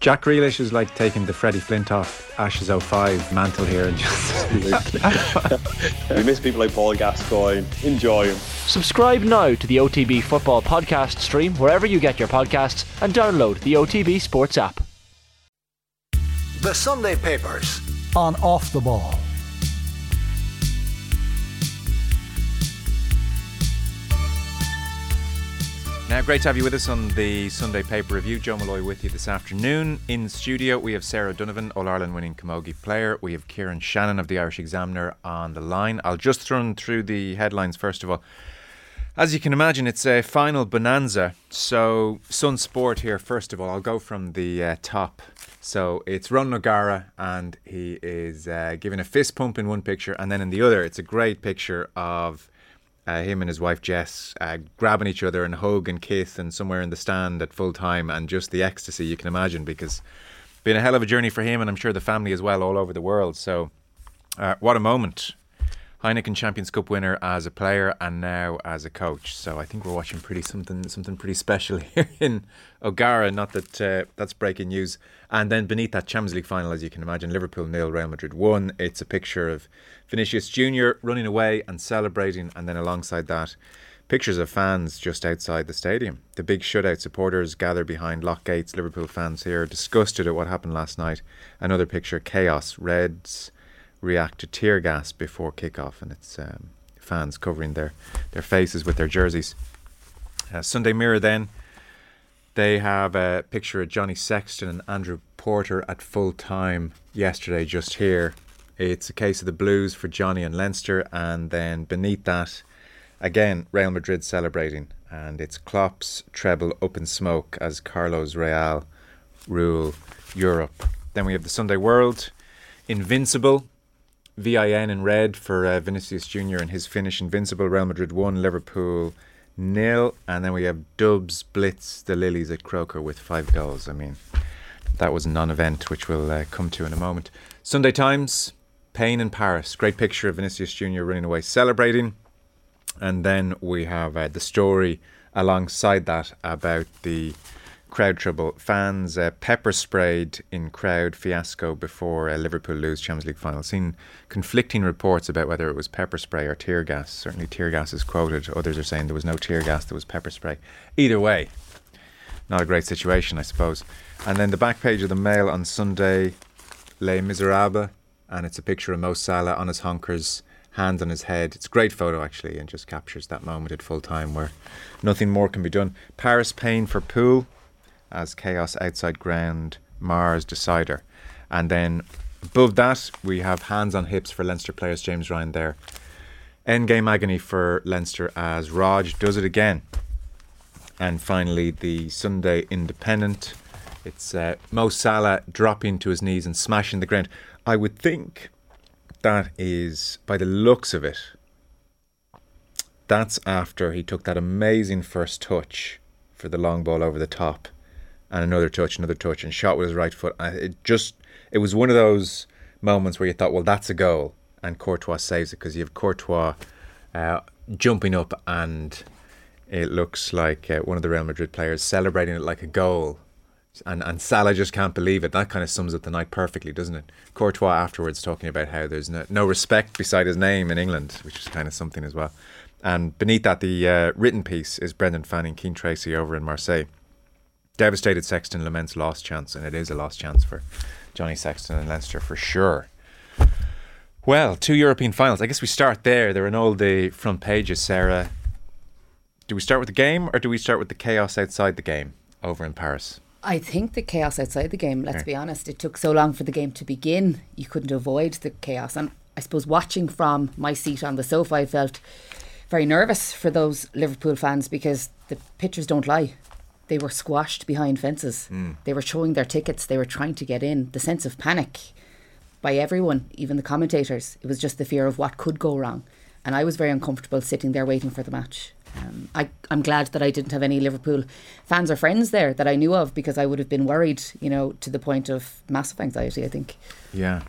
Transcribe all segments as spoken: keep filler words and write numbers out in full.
Jack Grealish is like taking the Freddie Flintoff Ashes oh five mantle here and just Absolutely. We miss people like Paul Gascoigne. Enjoy him. Subscribe now to the O T B Football Podcast stream wherever you get your podcasts and download the O T B Sports app. The Sunday Papers on Off The Ball. Now, great to have you with us on the Sunday Paper Review. Joe Malloy with you this afternoon. In studio, we have Sarah Donovan, All-Ireland winning camogie player. We have Kieran Shannon of the Irish Examiner on the line. I'll just run through the headlines first of all. As you can imagine, it's a final bonanza. So, Sun Sport here, first of all. I'll go from the uh, top. So, it's Ronan O'Gara, and he is uh, giving a fist pump in one picture, and then in the other, it's a great picture of... Uh, him and his wife Jess uh, grabbing each other and hug and kiss and somewhere in the stand at full time, and just the ecstasy you can imagine, because it's been a hell of a journey for him and I'm sure the family as well all over the world. So uh, what a moment. Heineken Champions Cup winner as a player and now as a coach. So I think we're watching pretty something something pretty special here in O'Gara. Not that uh, that's breaking news. And then beneath that, Champions League final, as you can imagine, Liverpool nil, Real Madrid one. It's a picture of Vinicius Junior running away and celebrating, and then alongside that, pictures of fans just outside the stadium. The big shutout supporters gather behind lock gates. Liverpool fans here disgusted at what happened last night. Another picture, chaos. Reds react to tear gas before kickoff, and it's um, fans covering their, their faces with their jerseys. Uh, Sunday Mirror then, they have a picture of Johnny Sexton and Andrew Porter at full time yesterday just here. It's a case of the blues for Johnny and Leinster, and then beneath that, again, Real Madrid celebrating, and it's Klopp's treble up in smoke as Carlos Real rule Europe. Then we have the Sunday World, Invincible, V I N in red for uh, Vinicius Junior and his finish. Invincible, Real Madrid one, Liverpool nil, and then we have Dubs blitz the Lilies at Croker with five goals. I mean, that was a non-event, which we'll uh, come to in a moment. Sunday Times, Pain in Paris. Great picture of Vinicius Junior running away celebrating, and then we have uh, the story alongside that about the crowd trouble. Fans uh, pepper sprayed in crowd fiasco before uh, Liverpool lose Champions League final. Seen conflicting reports about whether it was pepper spray or tear gas. Certainly tear gas is quoted. Others are saying there was no tear gas, there was pepper spray. Either way, not a great situation, I suppose. And then the back page of the Mail on Sunday, Les Miserables, and it's a picture of Mo Salah on his honkers, hands on his head. It's a great photo, actually, and just captures that moment at full time where nothing more can be done. Paris paying for Poole as chaos outside ground, Mars decider. And then above that, we have hands on hips for Leinster players. James Ryan there. Endgame agony for Leinster as Raj does it again. And finally, the Sunday Independent. It's uh, Mo Salah dropping to his knees and smashing the ground. I would think that is, by the looks of it, that's after he took that amazing first touch for the long ball over the top. And another touch, another touch, and shot with his right foot. It just, it was one of those moments where you thought, well, that's a goal. And Courtois saves it, because you have Courtois uh, jumping up, and it looks like uh, one of the Real Madrid players celebrating it like a goal. And, and Salah just can't believe it. That kind of sums up the night perfectly, doesn't it? Courtois afterwards talking about how there's no, no respect beside his name in England, which is kind of something as well. And beneath that, the uh, written piece is Brendan Fanning, Keane Tracy over in Marseille. Devastated Sexton laments lost chance, and it is a lost chance for Johnny Sexton and Leinster for sure. Well, two European finals. I guess we start there. They're in all the front pages, Sarah. Do we start with the game, or do we start with the chaos outside the game over in Paris? I think the chaos outside the game, let's yeah. be honest. It took so long for the game to begin. You couldn't avoid the chaos. And I suppose watching from my seat on the sofa, I felt very nervous for those Liverpool fans, because the pictures don't lie. They were squashed behind fences. Mm. They were showing their tickets. They were trying to get in. The sense of panic by everyone, even the commentators. It was just the fear of what could go wrong. And I was very uncomfortable sitting there waiting for the match. Um, I, I'm glad that I didn't have any Liverpool fans or friends there that I knew of, because I would have been worried, you know, to the point of massive anxiety, I think. Yeah.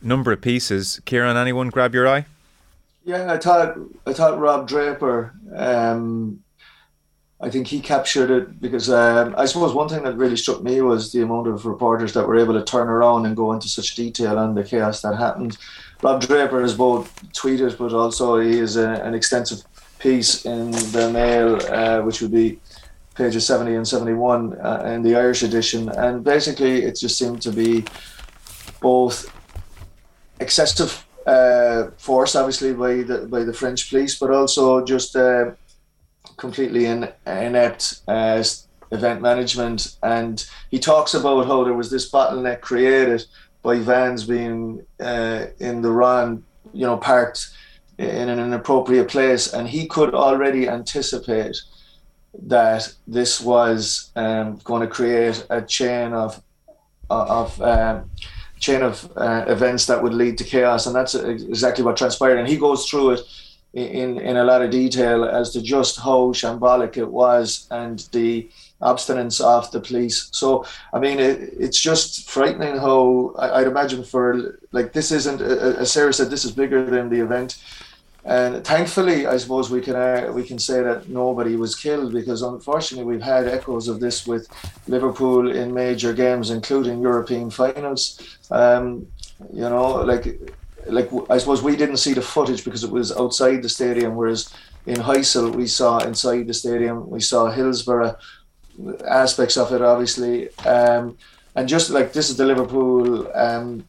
Number of pieces. Kieran, anyone grab your eye? Yeah, I thought I thought Rob Draper... Um, I think he captured it because um, I suppose one thing that really struck me was the amount of reporters that were able to turn around and go into such detail on the chaos that happened. Rob Draper has both tweeted, but also he has a, an extensive piece in the Mail, uh, which would be pages seventy and seventy-one uh, in the Irish edition. And basically it just seemed to be both excessive uh, force, obviously, by the, by the French police, but also just... Uh, completely in, inept uh, event management. And he talks about how there was this bottleneck created by vans being uh, in the wrong, you know, parked in an inappropriate place. And he could already anticipate that this was um, going to create a chain of of um, chain of uh, events that would lead to chaos. And that's exactly what transpired. And he goes through it in in a lot of detail as to just how shambolic it was and the obstinance of the police. So, I mean, it, it's just frightening how, I, I'd imagine for, like, this isn't, as Sarah said, this is bigger than the event. And thankfully, I suppose we can uh, we can say that nobody was killed, because unfortunately we've had echoes of this with Liverpool in major games, including European finals. Um, you know, like... Like I suppose we didn't see the footage because it was outside the stadium, whereas in Heysel we saw inside the stadium. We saw Hillsborough aspects of it, obviously, um, and just like this is the Liverpool um,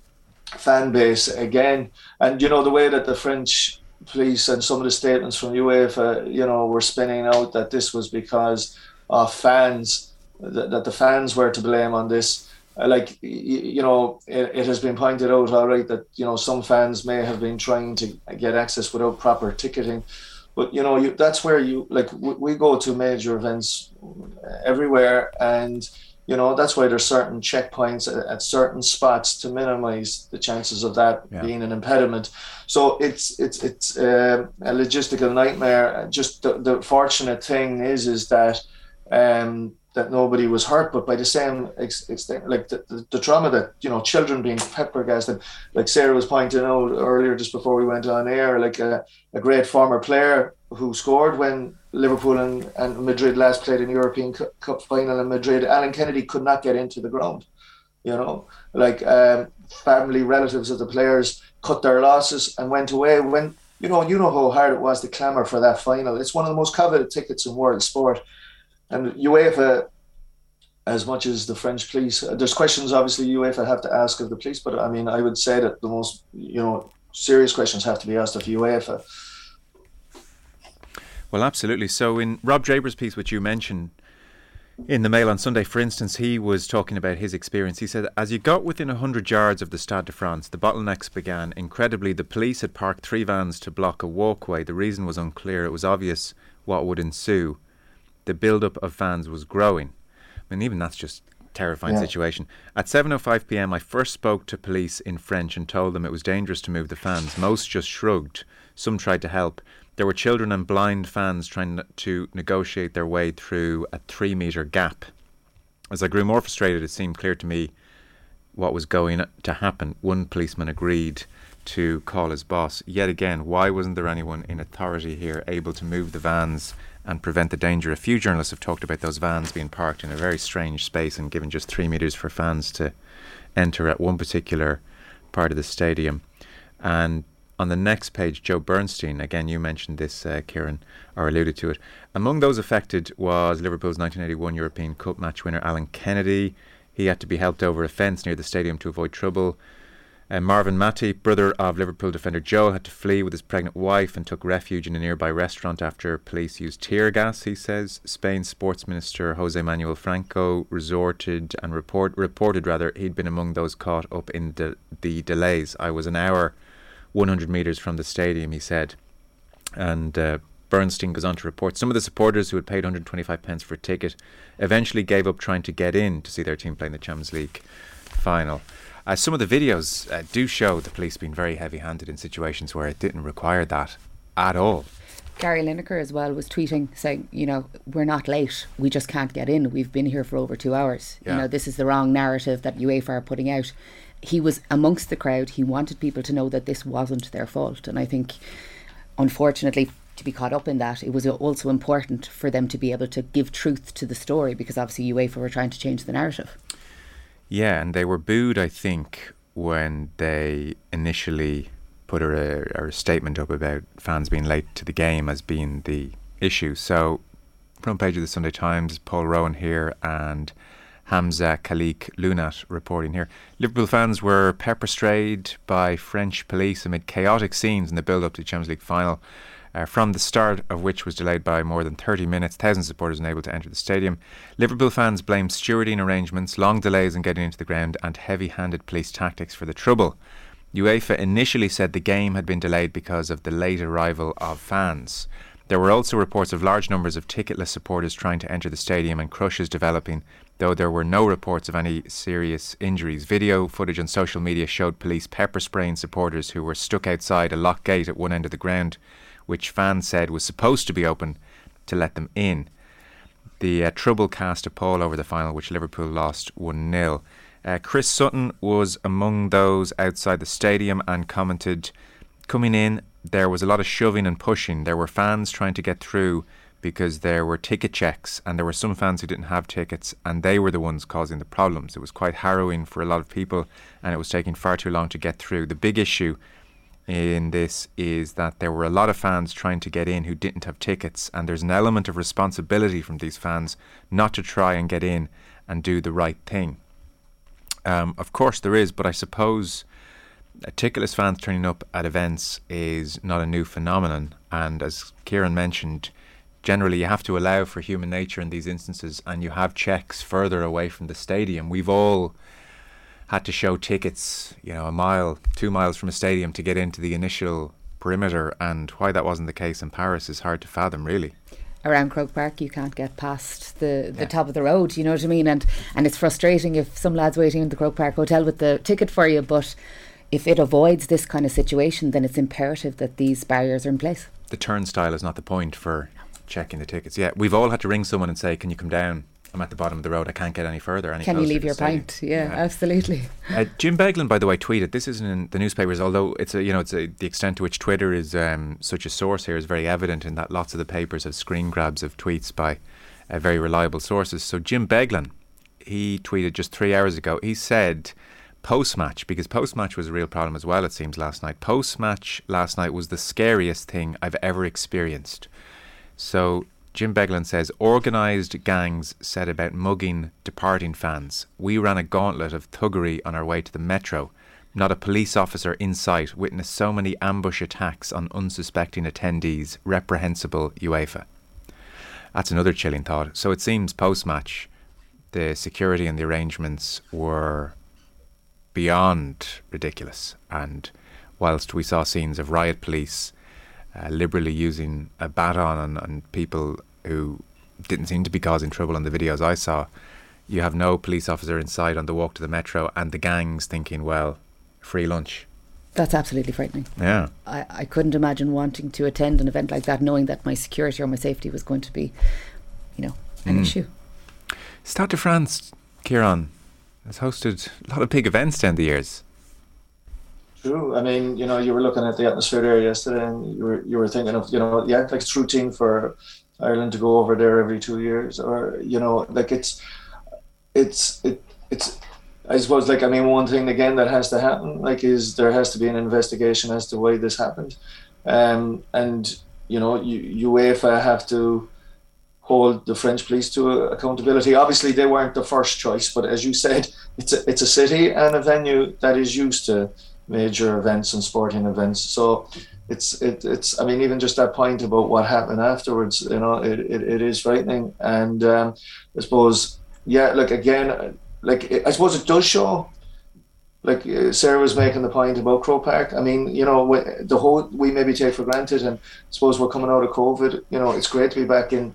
fan base again, and you know the way that the French police and some of the statements from UEFA, you know, were spinning out that this was because of fans, that, that the fans were to blame on this. Like, you know, it, it has been pointed out, all right, that, you know, some fans may have been trying to get access without proper ticketing. But, you know, you, that's where you, like, we, we go to major events everywhere. And, you know, that's why there's certain checkpoints at, at certain spots to minimize the chances of that yeah. being an impediment. So it's it's it's uh, a logistical nightmare. Just the, the fortunate thing is, is that... Um, that nobody was hurt, but by the same extent, like the, the, the trauma that, you know, children being pepper gassed, and like Sarah was pointing out earlier, just before we went on air, like a, a great former player who scored when Liverpool and, and Madrid last played in European Cup final in Madrid, Alan Kennedy could not get into the ground, you know, like um, family relatives of the players cut their losses and went away when, you know, you know how hard it was to clamour for that final. It's one of the most coveted tickets in world sport. And UEFA, as much as the French police, there's questions obviously UEFA have to ask of the police, but I mean, I would say that the most, you know, serious questions have to be asked of UEFA. Well, absolutely. So in Rob Draper's piece, which you mentioned in the Mail on Sunday, for instance, he was talking about his experience. He said, as you got within one hundred yards of the Stade de France, the bottlenecks began. Incredibly, the police had parked three vans to block a walkway. The reason was unclear. It was obvious what would ensue. The build-up of fans was growing. I mean, even that's just a terrifying yeah. situation. At seven oh five p.m, I first spoke to police in French and told them it was dangerous to move the fans. Most just shrugged. Some tried to help. There were children and blind fans trying to negotiate their way through a three-metre gap. As I grew more frustrated, it seemed clear to me what was going to happen. One policeman agreed to call his boss. Yet again, why wasn't there anyone in authority here able to move the vans and prevent the danger? A few journalists have talked about those vans being parked in a very strange space and given just three metres for fans to enter at one particular part of the stadium. And on the next page, Joe Bernstein, again, you mentioned this, uh, Kieran, or alluded to it. Among those affected was Liverpool's nineteen eighty-one European Cup match winner Alan Kennedy. He had to be helped over a fence near the stadium to avoid trouble. Uh, Marvin Matty, brother of Liverpool defender Joe, had to flee with his pregnant wife and took refuge in a nearby restaurant after police used tear gas, he says. Spain's sports minister, Jose Manuel Franco, resorted and report, reported rather he'd been among those caught up in de- the delays. I was an hour, one hundred metres from the stadium, he said. And uh, Bernstein goes on to report some of the supporters who had paid one hundred twenty-five pence for a ticket eventually gave up trying to get in to see their team play in the Champions League final. Uh, some of the videos uh, do show the police being very heavy-handed in situations where it didn't require that at all. Gary Lineker as well was tweeting, saying, you know, we're not late, we just can't get in, we've been here for over two hours. Yeah. You know, this is the wrong narrative that UEFA are putting out. He was amongst the crowd, he wanted people to know that this wasn't their fault. And I think, unfortunately, to be caught up in that. It was also important for them to be able to give truth to the story, because obviously UEFA were trying to change the narrative. Yeah, and they were booed, I think, when they initially put a, a statement up about fans being late to the game as being the issue. So, front page of the Sunday Times, Paul Rowan here and Hamza Khalik Lunat reporting here. Liverpool fans were pepper-sprayed by French police amid chaotic scenes in the build-up to the Champions League final, uh, from the start of which was delayed by more than thirty minutes. Thousands of supporters unable to enter the stadium. Liverpool fans blamed stewarding arrangements, long delays in getting into the ground and heavy-handed police tactics for the trouble. UEFA initially said the game had been delayed because of the late arrival of fans. There were also reports of large numbers of ticketless supporters trying to enter the stadium and crushes developing, though there were no reports of any serious injuries. Video footage on social media showed police pepper spraying supporters who were stuck outside a locked gate at one end of the ground, which fans said was supposed to be open to let them in. The uh, trouble cast a pall over the final, which Liverpool lost one nil. Uh, Chris Sutton was among those outside the stadium and commented, "Coming in, there was a lot of shoving and pushing. There were fans trying to get through because there were ticket checks, and there were some fans who didn't have tickets and they were the ones causing the problems. It was quite harrowing for a lot of people and it was taking far too long to get through. The big issue in this is that there were a lot of fans trying to get in who didn't have tickets, and there's an element of responsibility from these fans not to try and get in and do the right thing." Um, of course there is, but I suppose a ticketless fans turning up at events is not a new phenomenon, and as Kieran mentioned, generally you have to allow for human nature in these instances, and you have checks further away from the stadium. We've all had to show tickets, you know, a mile, two miles from a stadium to get into the initial perimeter, and why that wasn't the case in Paris is hard to fathom, really. Around Croke Park you can't get past the, the yeah. top of the road, you know what I mean, and, and it's frustrating if some lad's waiting in the Croke Park hotel with the ticket for you, but if it avoids this kind of situation, then it's imperative that these barriers are in place. The turnstile is not the point for checking the tickets. Yeah, we've all had to ring someone and say, "Can you come down? I'm at the bottom of the road. I can't get any further." Any Can you leave your pint? Yeah, yeah, absolutely. Uh, Jim Beglin, by the way, tweeted. This isn't in the newspapers, although it's a, you know it's a, the extent to which Twitter is um, such a source here is very evident in that lots of the papers have screen grabs of tweets by uh, very reliable sources. So Jim Beglin, he tweeted just three hours ago. He said, post-match, because post-match was a real problem as well, it seems, last night. Post-match last night was the scariest thing I've ever experienced. So Jim Beglin says, "Organised gangs said about mugging departing fans. We ran a gauntlet of thuggery on our way to the metro. Not a police officer in sight. Witnessed so many ambush attacks on unsuspecting attendees. Reprehensible UEFA." That's another chilling thought. So it seems post-match, the security and the arrangements were beyond ridiculous, and whilst we saw scenes of riot police uh, liberally using a baton on, on people who didn't seem to be causing trouble on the videos I saw, you have no police officer inside on the walk to the metro, and the gangs thinking, well, free lunch. That's absolutely frightening. Yeah, I, I couldn't imagine wanting to attend an event like that knowing that my security or my safety was going to be, you know, an mm. issue. Stade de France, Kieran, has hosted a lot of big events down the years. True. I mean, you know, you were looking at the atmosphere there yesterday, and you were you were thinking of, you know, yeah, like it's routine for Ireland to go over there every two years, or you know, like it's it's it it's. I suppose, like I mean, one thing again that has to happen, like, is there has to be an investigation as to why this happened, um, and you know, UEFA have to hold the French police to accountability. Obviously, they weren't the first choice, but as you said, it's a, it's a city and a venue that is used to major events and sporting events. So it's it, it's. I mean, even just that point about what happened afterwards, you know, it, it, it is frightening. And um, I suppose, yeah, like again, like I suppose it does show. Like Sarah was making the point about Croke Park. I mean, you know, the whole we maybe take for granted, and I suppose we're coming out of COVID. You know, it's great to be back in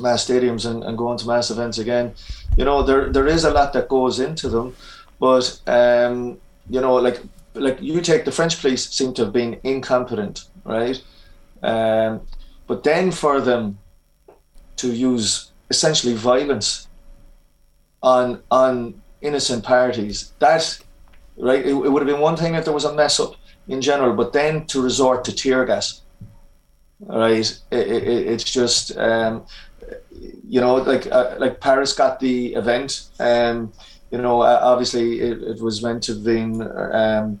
mass stadiums and, and going to mass events again. You know, there there is a lot that goes into them, but um, you know, like like you take the French police seem to have been incompetent, right? Um, but then for them to use essentially violence on on innocent parties, that right? It, it would have been one thing if there was a mess up in general, but then to resort to tear gas. right? It, it, it's just, um, you know, like uh, like Paris got the event. Um, you know, obviously it, it was meant to have been, um,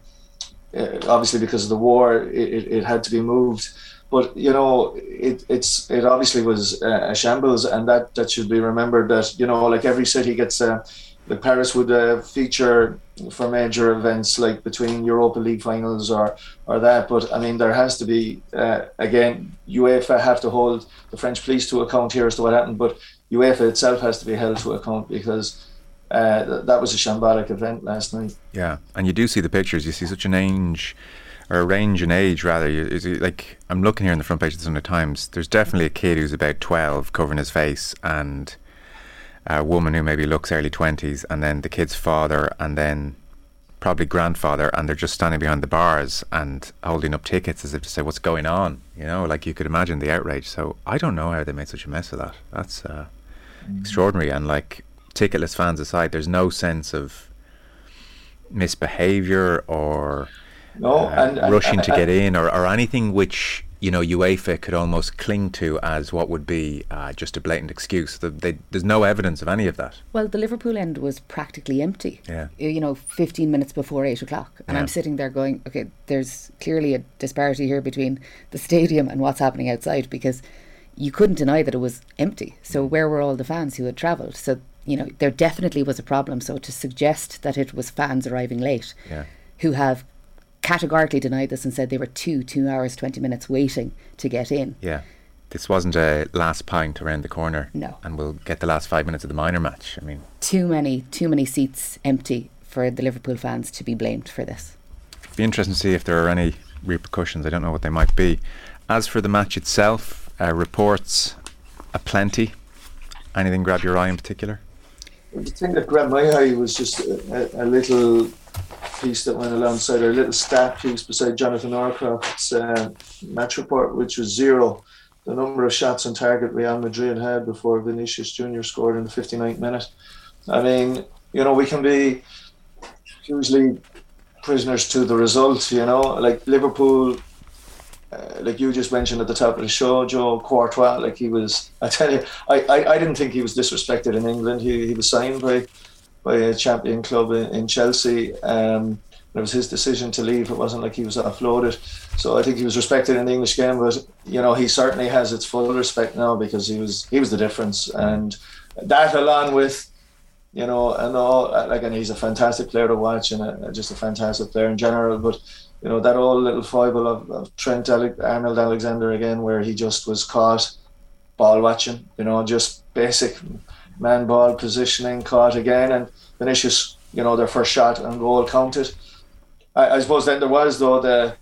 obviously because of the war, it, it had to be moved. But, you know, it it's it obviously was a shambles, and that, that should be remembered that, you know, like every city gets a... Like Paris would uh, feature for major events like between Europa League finals or, or that. But, I mean, there has to be, uh, again, UEFA have to hold the French police to account here as to what happened. But UEFA itself has to be held to account because uh, th- that was a shambolic event last night. Yeah, and you do see the pictures. You see such an age, or a range in age, rather. You, you, like, I'm looking here on the front page of the Sunday Times. There's definitely a kid who's about twelve covering his face and... a woman who maybe looks early twenties, and then the kid's father, and then probably grandfather, and they're just standing behind the bars and holding up tickets as if to say, what's going on? You know, like you could imagine the outrage. So I don't know how they made such a mess of that. That's uh, mm. extraordinary. And like, ticketless fans aside, there's no sense of misbehaviour or no, uh, and, and, rushing and, and, to get in or, or anything which... you know, UEFA could almost cling to as what would be uh, just a blatant excuse. The, they, there's no evidence of any of that. Well, the Liverpool end was practically empty, yeah. you know, fifteen minutes before eight o'clock. And yeah. I'm sitting there going, OK, there's clearly a disparity here between the stadium and what's happening outside, because you couldn't deny that it was empty. So where were all the fans who had travelled? So, you know, there definitely was a problem. So to suggest that it was fans arriving late yeah. who have categorically denied this and said they were two, two hours, twenty minutes waiting to get in. Yeah. This wasn't a last pint around the corner. No. And we'll get the last five minutes of the minor match. I mean... Too many, too many seats empty for the Liverpool fans to be blamed for this. It'd be interesting to see if there are any repercussions. I don't know what they might be. As for the match itself, uh, reports aplenty. Anything grab your eye in particular? The thing that grabbed my eye was just a, a little... piece that went alongside our little stat piece beside Jonathan Orcroft's uh, match report, which was zero. The number of shots on target Real Madrid had before Vinicius Junior scored in the fifty-ninth minute. I mean, you know, we can be usually prisoners to the result, you know, like Liverpool, uh, like you just mentioned at the top of the show, Joe Courtois, like he was, I tell you, I, I, I didn't think he was disrespected in England. He, he was signed by by a champion club in Chelsea. Um, it was his decision to leave. It wasn't like he was offloaded. So I think he was respected in the English game, but, you know, he certainly has its full respect now because he was he was the difference. And that along with, you know, and all, like, and he's a fantastic player to watch and a, just a fantastic player in general, but, you know, that old little foible of, of Trent Ale- Arnold Alexander again, where he just was caught ball watching, you know, just basic... man ball positioning caught again, and Vinicius, you know, their first shot and goal counted. I, I suppose then there was though the,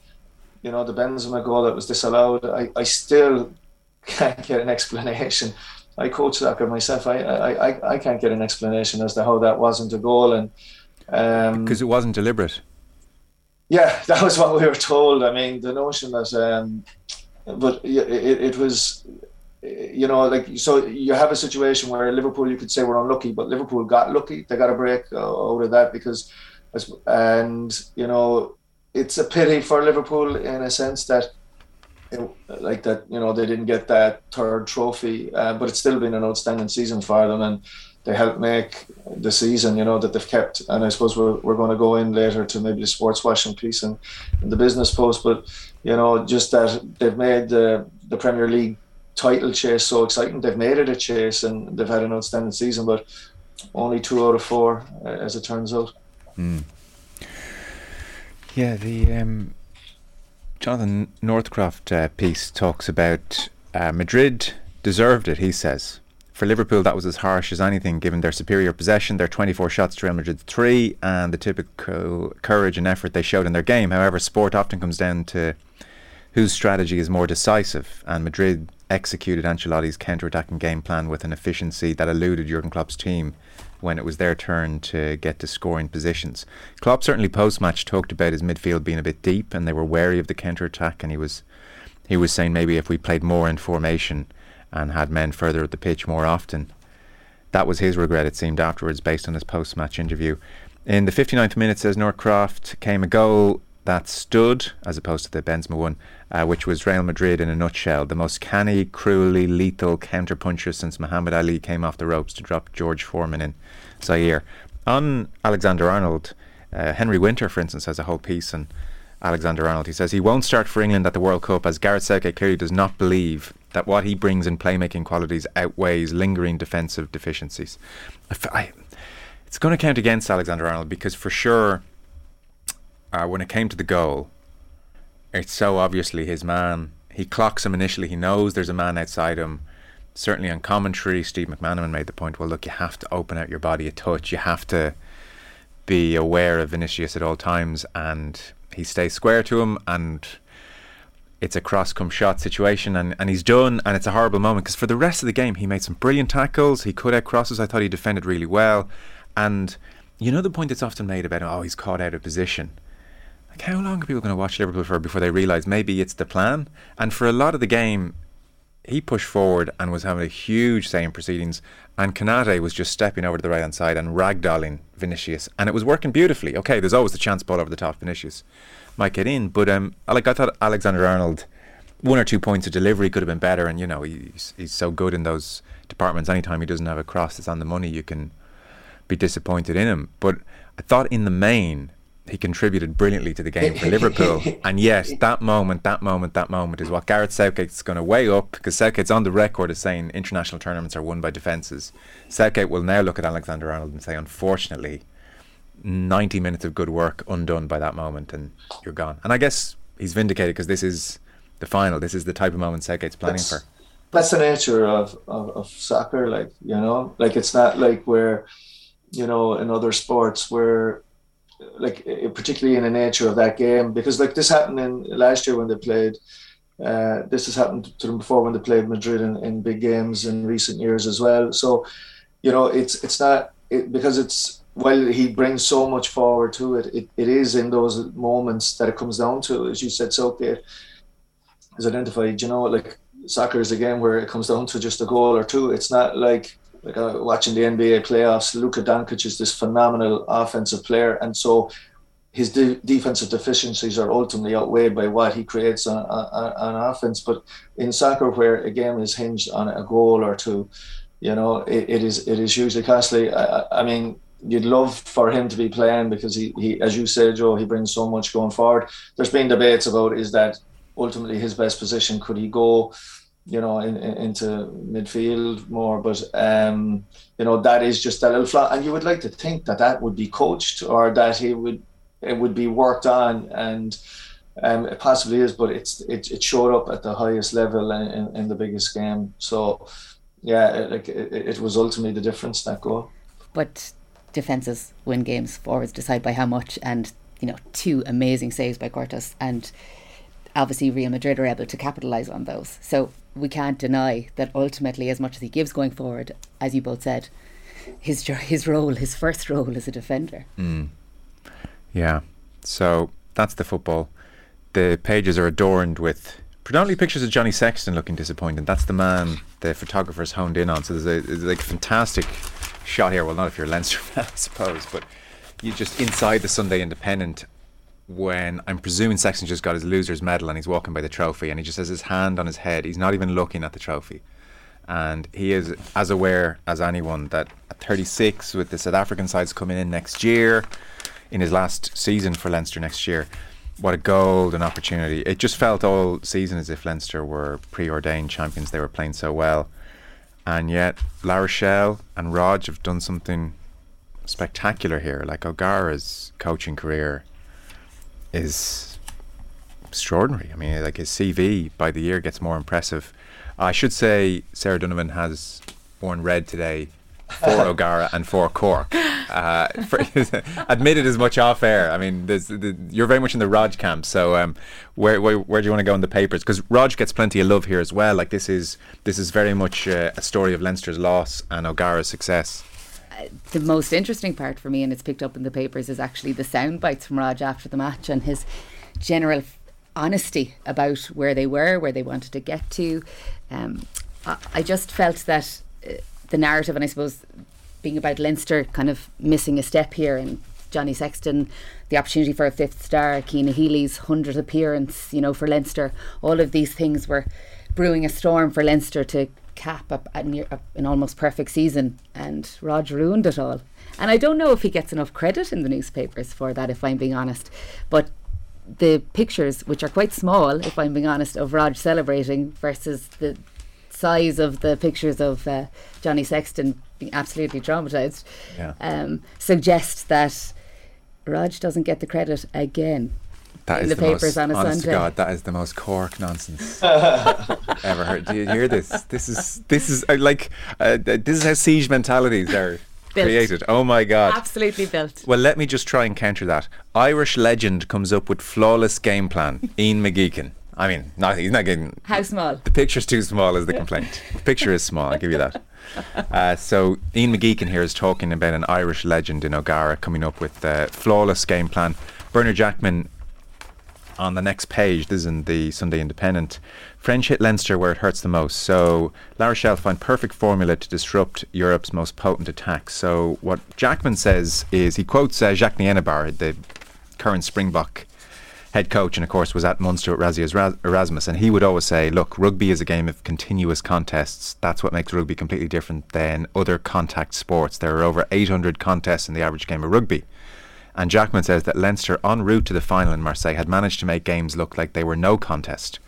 you know, the Benzema goal that was disallowed. I, I still can't get an explanation. I coach soccer myself. I, I, I can't get an explanation as to how that wasn't a goal, and um, because it wasn't deliberate. Yeah, that was what we were told. I mean, the notion that, um, but it, it, it was. You know, like, so you have a situation where Liverpool, you could say we're unlucky, but Liverpool got lucky. They got a break out of that because, and, you know, it's a pity for Liverpool in a sense that, it, like that, you know, they didn't get that third trophy, uh, but it's still been an outstanding season for them, and they helped make the season, you know, that they've kept. And I suppose we're we're going to go in later to maybe the sports washing piece and, and the business post, but, you know, just that they've made the, the Premier League title chase so exciting. They've made it a chase and they've had an outstanding season, but only two out of four uh, as it turns out. Mm. Yeah, the um, Jonathan Northcroft uh, piece talks about uh, Madrid deserved it, he says. For Liverpool, that was as harsh as anything, given their superior possession, their twenty-four shots to Real Madrid's three, and the typical courage and effort they showed in their game. However, sport often comes down to whose strategy is more decisive, and Madrid executed Ancelotti's counter-attacking game plan with an efficiency that eluded Jurgen Klopp's team when it was their turn to get to scoring positions. Klopp certainly post-match talked about his midfield being a bit deep and they were wary of the counter-attack, and he was he was saying maybe if we played more in formation and had men further at the pitch more often. That was his regret, it seemed, afterwards, based on his post-match interview. In the fifty-ninth minute, says Northcroft, came a goal that stood, as opposed to the Benzema one, uh, which was Real Madrid in a nutshell. The most canny, cruelly lethal counterpuncher since Muhammad Ali came off the ropes to drop George Foreman in Zaire. On Alexander-Arnold, uh, Henry Winter, for instance, has a whole piece on Alexander-Arnold. He says he won't start for England at the World Cup as Gareth Southgate clearly does not believe that what he brings in playmaking qualities outweighs lingering defensive deficiencies. I, I, it's going to count against Alexander-Arnold because for sure, uh, when it came to the goal, it's so obviously his man. He clocks him initially. He knows there's a man outside him. Certainly on commentary, Steve McManaman made the point, well, look, you have to open out your body a touch. You have to be aware of Vinicius at all times. And he stays square to him, and it's a cross-come-shot situation, and, and he's done, and it's a horrible moment, because for the rest of the game, he made some brilliant tackles, he cut out crosses, I thought he defended really well, and you know the point that's often made about, oh, he's caught out of position. Like, how long are people going to watch Liverpool for before they realise maybe it's the plan? And for a lot of the game, he pushed forward and was having a huge say in proceedings, and Konaté was just stepping over to the right-hand side and ragdolling Vinicius, and it was working beautifully. Okay, there's always the chance ball over the top, Vinicius might get in, but um, like I thought Alexander-Arnold, one or two points of delivery could have been better, and you know he's, he's so good in those departments. Anytime he doesn't have a cross that's on the money, you can be disappointed in him, but I thought in the main he contributed brilliantly to the game for Liverpool. And yes, that moment, that moment, that moment is what Gareth Southgate's going to weigh up, because Southgate's on the record as saying international tournaments are won by defences. Southgate will now look at Alexander-Arnold and say, unfortunately, ninety minutes of good work undone by that moment, and you're gone. And I guess he's vindicated, because this is the final. This is the type of moment Southgate's planning that's, for. That's the nature of, of, of soccer, like, you know, like it's not like where, you know, in other sports where, like particularly in the nature of that game, because like this happened in last year when they played. Uh, this has happened to them before when they played Madrid in, in big games in recent years as well. So, you know, it's it's not it, because it's. Well, he brings so much forward to it, it. It is in those moments that it comes down to, as you said, Southgate has identified, you know, like soccer is a game where it comes down to just a goal or two. It's not like like uh, watching the N B A playoffs. Luka Doncic is this phenomenal offensive player, and so his de- defensive deficiencies are ultimately outweighed by what he creates on, on, on offense. But in soccer, where a game is hinged on a goal or two, you know, it, it is it is hugely costly. I, I mean. You'd love for him to be playing because he, he, as you said, Joe, he brings so much going forward. There's been debates about is that ultimately his best position? Could he go, you know, in, in, into midfield more? But um, you know, that is just that little flaw. And you would like to think that that would be coached or that he would it would be worked on, and um, it possibly is. But it's it, it showed up at the highest level in, in, in the biggest game. So yeah, it, like it, it was ultimately the difference, that goal. But defenses win games, forwards decide by how much, and you know, two amazing saves by Courtois, and obviously Real Madrid are able to capitalise on those. So we can't deny that ultimately, as much as he gives going forward, as you both said, his his role, his first role, is a defender. Mm. Yeah, so that's the football. The pages are adorned with predominantly pictures of Johnny Sexton looking disappointed. That's the man the photographers honed in on. So there's a there's like fantastic shot here. Well, not if you're a Leinster fan, I suppose, but you just inside the Sunday Independent when I'm presuming Sexton just got his loser's medal and he's walking by the trophy, and he just has his hand on his head. He's not even looking at the trophy, and he is as aware as anyone that at thirty-six, with the South African sides coming in next year, in his last season for Leinster next year, what a golden opportunity. It just felt all season as if Leinster were preordained champions. They were playing so well. And yet La Rochelle and Rog have done something spectacular here. Like O'Gara's coaching career is extraordinary. I mean, like his C V by the year gets more impressive. I should say Sarah Donovan has worn red today for O'Gara and for Cork. Uh, for, admitted as much off air. I mean, there's, the, you're very much in the Rog camp. So um, where, where where do you want to go in the papers? Because Rog gets plenty of love here as well. Like this is this is very much uh, a story of Leinster's loss and O'Gara's success. Uh, the most interesting part for me, and it's picked up in the papers, is actually the sound bites from Rog after the match and his general honesty about where they were, where they wanted to get to. Um, I, I just felt that. Uh, The narrative, and I suppose being about Leinster kind of missing a step here and Johnny Sexton, the opportunity for a fifth star, Keane Healy's hundredth appearance, you know, for Leinster. All of these things were brewing a storm for Leinster to cap up at near, up an almost perfect season, and Rog ruined it all. And I don't know if he gets enough credit in the newspapers for that, if I'm being honest. But the pictures, which are quite small, if I'm being honest, of Rog celebrating versus the size of the pictures of uh, Johnny Sexton being absolutely traumatised, yeah. um, suggest that Rog doesn't get the credit again. That in is the, the papers most, on a honest Sunday. To God, that is the most Cork nonsense ever heard. Do you hear this? This is this is uh, like uh, this is how siege mentalities are built. Created. Oh my God! Absolutely built. Well, let me just try and counter that. Irish legend comes up with flawless game plan. Ian McGeachin. I mean, not, he's not getting. How small? The picture's too small is the complaint. The picture is small. I'll give you that. Uh, so Ian McGeachin here is talking about an Irish legend in O'Gara coming up with uh, flawless game plan. Bernard Jackman. On the next page, this is in the Sunday Independent, French hit Leinster where it hurts the most. So La Rochelle find perfect formula to disrupt Europe's most potent attack. So what Jackman says is, he quotes uh, Jacques Nienaber, the current Springbok head coach, and of course was at Munster with Razzia's Erasmus, and he would always say, look, rugby is a game of continuous contests. That's what makes rugby completely different than other contact sports. There are over eight hundred contests in the average game of rugby. And Jackman says that Leinster, en route to the final in Marseille, had managed to make games look like they were no contest.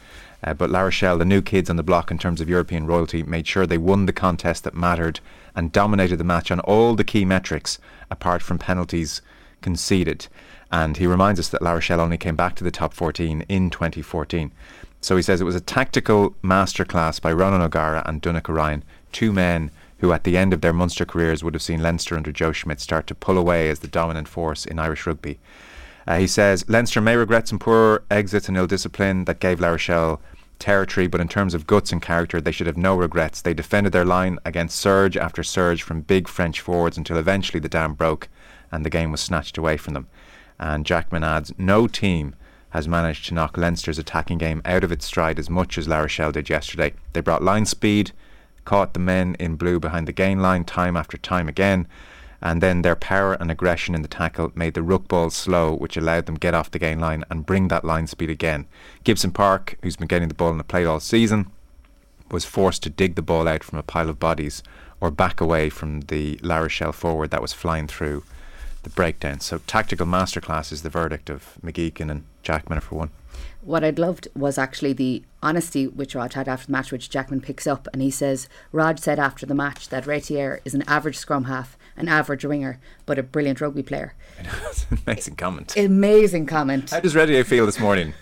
Uh, but La Rochelle, the new kids on the block in terms of European royalty, made sure they won the contest that mattered and dominated the match on all the key metrics, apart from penalties conceded. And he reminds us that La Rochelle only came back to the top fourteen in twenty fourteen. So he says it was a tactical masterclass by Ronan O'Gara and Donogh O'Ryan, two men who at the end of their Munster careers would have seen Leinster under Joe Schmidt start to pull away as the dominant force in Irish rugby. Uh, he says, Leinster may regret some poor exits and ill-discipline that gave La Rochelle territory, but in terms of guts and character, they should have no regrets. They defended their line against surge after surge from big French forwards until eventually the dam broke and the game was snatched away from them. And Jackman adds, no team has managed to knock Leinster's attacking game out of its stride as much as La Rochelle did yesterday. They brought line speed, caught the men in blue behind the gain line time after time again, and then their power and aggression in the tackle made the ruck ball slow, which allowed them get off the gain line and bring that line speed again. Gibson Park, who's been getting the ball in the plate all season, was forced to dig the ball out from a pile of bodies or back away from the La Rochelle forward that was flying through the breakdown. So tactical masterclass is the verdict of McGeachin and Jackman for one. What I'd loved was actually the honesty which Rog had after the match, which Jackman picks up, and he says, Rog said after the match that Rétier is an average scrum half, an average winger, but a brilliant rugby player. That's an amazing comment. Amazing comment. How does Rétier feel this morning?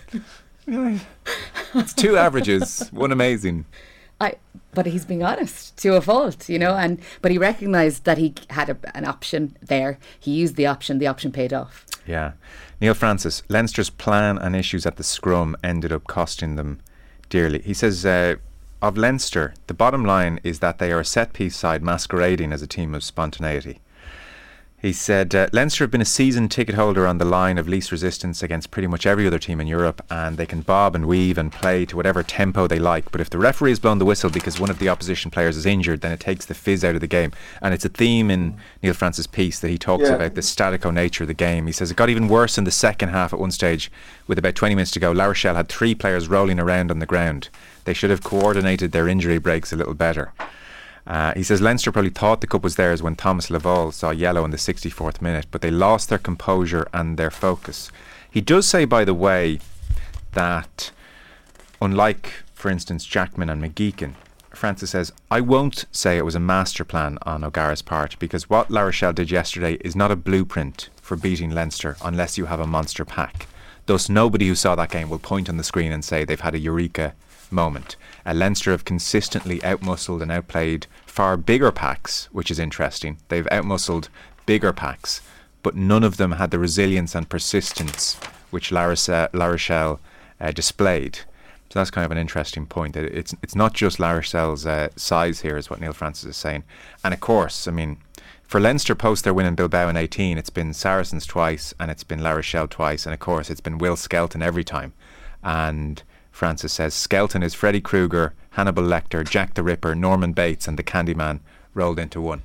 It's two averages, one amazing. I, but he's being honest to a fault, you know, and but he recognised that he had a, an option there. He used the option, the option paid off. Yeah. Neil Francis, Leinster's plan and issues at the scrum ended up costing them dearly. He says, uh, of Leinster, the bottom line is that they are a set-piece side masquerading as a team of spontaneity. He said, uh, Leinster have been a season ticket holder on the line of least resistance against pretty much every other team in Europe, and they can bob and weave and play to whatever tempo they like. But if the referee has blown the whistle because one of the opposition players is injured, then it takes the fizz out of the game. And it's a theme in Neil Francis' piece that he talks yeah. about the statico nature of the game. He says it got even worse in the second half at one stage. With about twenty minutes to go, La Rochelle had three players rolling around on the ground. They should have coordinated their injury breaks a little better. Uh, he says Leinster probably thought the cup was theirs when Thomas Laval saw yellow in the sixty-fourth minute, but they lost their composure and their focus. He does say, by the way, that unlike, for instance, Jackman and McGeachin, Francis says, I won't say it was a master plan on O'Gara's part, because what La Rochelle did yesterday is not a blueprint for beating Leinster unless you have a monster pack. Thus, nobody who saw that game will point on the screen and say they've had a eureka moment. Uh, Leinster have consistently outmuscled and outplayed far bigger packs, which is interesting. They've outmuscled bigger packs, but none of them had the resilience and persistence which La Rochelle uh, displayed. So that's kind of an interesting point. It's it's not just La Rochelle's uh, size here, is what Neil Francis is saying. And of course, I mean, for Leinster post their win in Bilbao in eighteen, it's been Saracens twice and it's been La Rochelle twice, and of course it's been Will Skelton every time. And Francis says Skelton is Freddy Krueger, Hannibal Lecter, Jack the Ripper, Norman Bates and the Candyman rolled into one.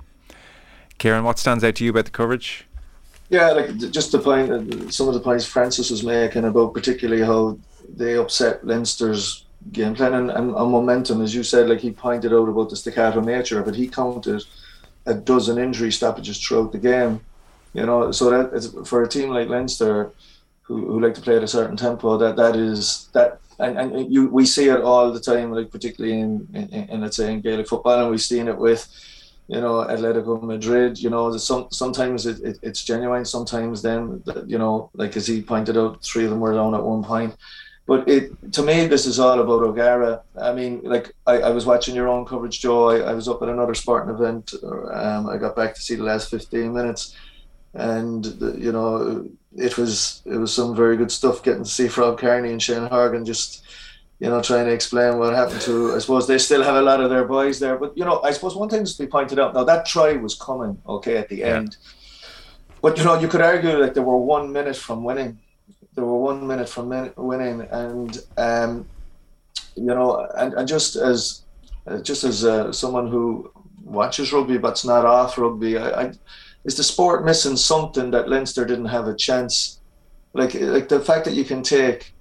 Kieran, what stands out to you about the coverage? Yeah, like just the point that some of the points Francis was making about particularly how they upset Leinster's game plan and, and, and momentum, as you said, like he pointed out about the staccato nature of it. He counted a dozen injury stoppages throughout the game, you know. So that it's, for a team like Leinster, who, who like to play at a certain tempo, that that is that, and, and you we see it all the time, like particularly in, in, in let's say in Gaelic football, and we've seen it with, you know, Atletico Madrid. You know, some, sometimes it, it, it's genuine. Sometimes then, you know, like as he pointed out, three of them were down at one point. But it, to me, this is all about O'Gara. I mean, like I, I was watching your own coverage, Joe. I, I was up at another sporting event. Um, I got back to see the last fifteen minutes, and the, you know, it was it was some very good stuff. Getting to see Rob Kearney and Shane Horgan just, you know, trying to explain what happened to. I suppose they still have a lot of their boys there, but you know, I suppose one thing to be pointed out now, that try was coming, okay, at the yeah. end. But you know, you could argue that they were one minute from winning. They were one minute from winning, and um, you know, and, and just as uh, just as uh, someone who watches rugby but's not off rugby, I, I, is the sport missing something that Leinster didn't have a chance? Like like the fact that you can take,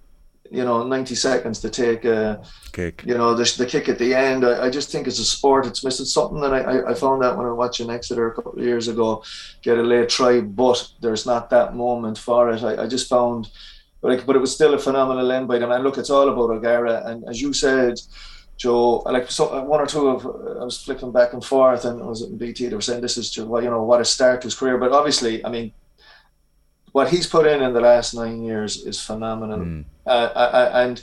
you know, ninety seconds to take a kick, you know, the, the kick at the end. I, I just think it's a sport it's missing something, and I, I found that when I watched in Exeter a couple of years ago, get a late try, but there's not that moment for it. I, I just found, like, but it was still a phenomenal end by them. And look, it's all about O'Gara, and as you said, Joe, like so one or two of, I was flipping back and forth, and it was in B T, they were saying this is, you know, what a start to his career, but obviously, I mean, what he's put in in the last nine years is phenomenal. Mm. Uh, I, I, and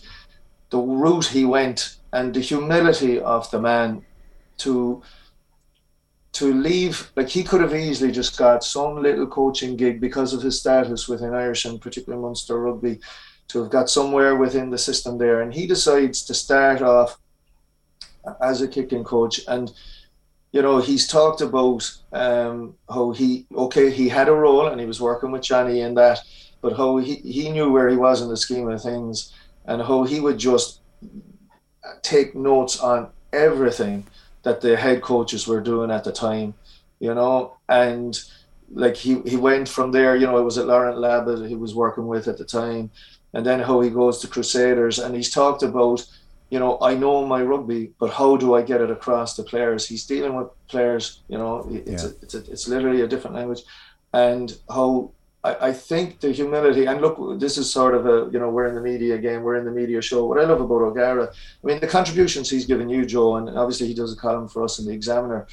the route he went and the humility of the man to to leave, like he could have easily just got some little coaching gig because of his status within Irish and particularly Munster rugby, to have got somewhere within the system there. And he decides to start off as a kicking coach. And you know, he's talked about um, how he, okay, he had a role and he was working with Johnny in that, but how he, he knew where he was in the scheme of things and how he would just take notes on everything that the head coaches were doing at the time, you know, and like he, he went from there, you know, it was at Laurent Labbit he was working with at the time, and then how he goes to Crusaders, and he's talked about, you know, I know my rugby, but how do I get it across to players? He's dealing with players, you know, it's yeah. a, it's, a, it's literally a different language. And how I, I think the humility, and look, this is sort of a, you know, we're in the media game, we're in the media show. What I love about O'Gara, I mean, the contributions he's given you, Joe, and obviously he does a column for us in the Examiner.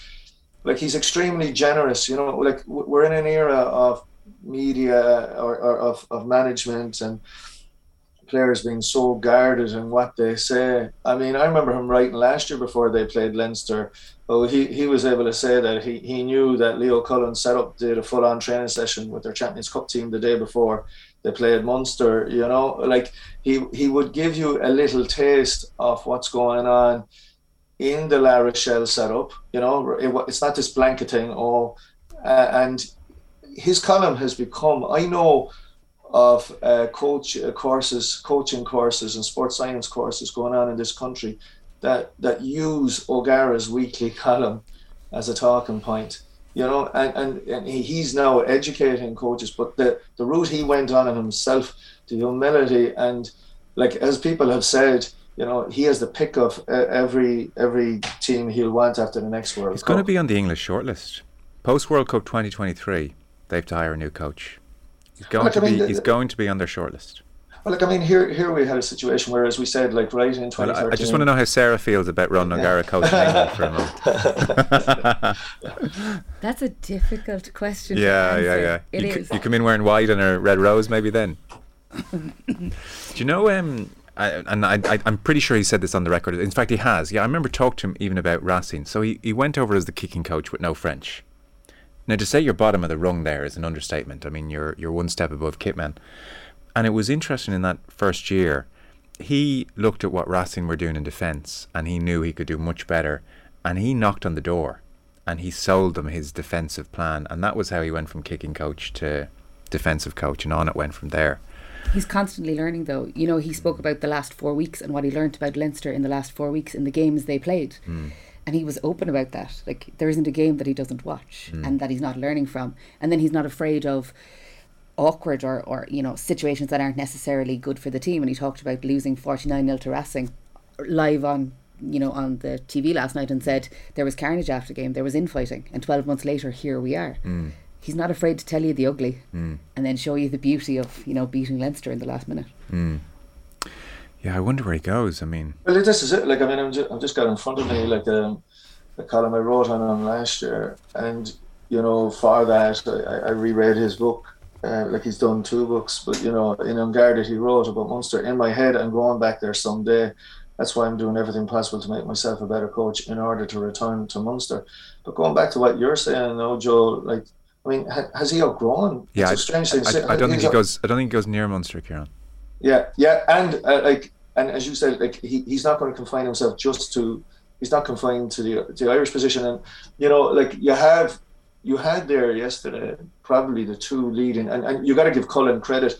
Like, he's extremely generous, you know, like we're in an era of media or, or of, of management and players being so guarded in what they say. I mean, I remember him writing last year before they played Leinster. Oh, he, he was able to say that he, he knew that Leo Cullen set up, did a full-on training session with their Champions Cup team the day before they played Munster, you know. Like, he, he would give you a little taste of what's going on in the La Rochelle setup, you know. It, it's not this blanketing. Oh, uh, and his column has become, I know, of uh, coach uh, courses, coaching courses and sports science courses going on in this country that that use O'Gara's weekly column as a talking point, you know, and, and, and he's now educating coaches, but the, the route he went on in himself, the humility, and like as people have said, you know, he has the pick of uh, every every team he'll want after the next World Cup. He's going to be on the English shortlist. Post-World Cup twenty twenty-three, they have to hire a new coach. He's going, like, to be, I mean, he's going to be on their shortlist. Well, like, I mean, here here we had a situation where, as we said, like, right in twenty thirteen... Well, I, I just want to know how Sarah feels about Ronan O'Gara yeah. coaching England for a moment. That's a difficult question yeah, to answer. Yeah, yeah, yeah. You, c- you come in wearing white and a red rose, maybe then. Do you know... Um, I, and I, I, I'm pretty sure he said this on the record. In fact, he has. Yeah, I remember talking to him even about Racing. So he, he went over as the kicking coach with no French. Now, to say you're bottom of the rung there is an understatement. I mean, you're you're one step above Kitman. And it was interesting in that first year, he looked at what Racing were doing in defence, and he knew he could do much better. And he knocked on the door, and he sold them his defensive plan. And that was how he went from kicking coach to defensive coach, and on it went from there. He's constantly learning, though. You know, he spoke about the last four weeks and what he learnt about Leinster in the last four weeks in the games they played. Mm. And he was open about that. Like, there isn't a game that he doesn't watch mm. and that he's not learning from. And then he's not afraid of awkward or, or, you know, situations that aren't necessarily good for the team. And he talked about losing forty-nine nil to Racing live on, you know, on the T V last night, and said there was carnage after the game, there was infighting, and twelve months later, here we are. Mm. He's not afraid to tell you the ugly mm. and then show you the beauty of, you know, beating Leinster in the last minute. Mm. Yeah, I wonder where he goes. I mean, well, this is it. Like, I mean, I'm just, I've just got in front of me like a, a column I wrote on him last year, and you know, for that I, I reread his book. Uh, like, he's done two books, but you know, in O'Gara that he wrote about Munster. In my head, I'm going back there someday. That's why I'm doing everything possible to make myself a better coach in order to return to Munster. But going back to what you're saying, no, Joe, like, I mean, ha- has he outgrown? Yeah, it's I, a strange thing. I, to I, I don't think he goes. I don't think he goes near Munster, Kieran. Yeah, yeah, and uh, like, and as you said, like, he, he's not going to confine himself just to, he's not confined to the the Irish position. And you know, like, you have, you had there yesterday probably the two leading, and, and you got to give Cullen credit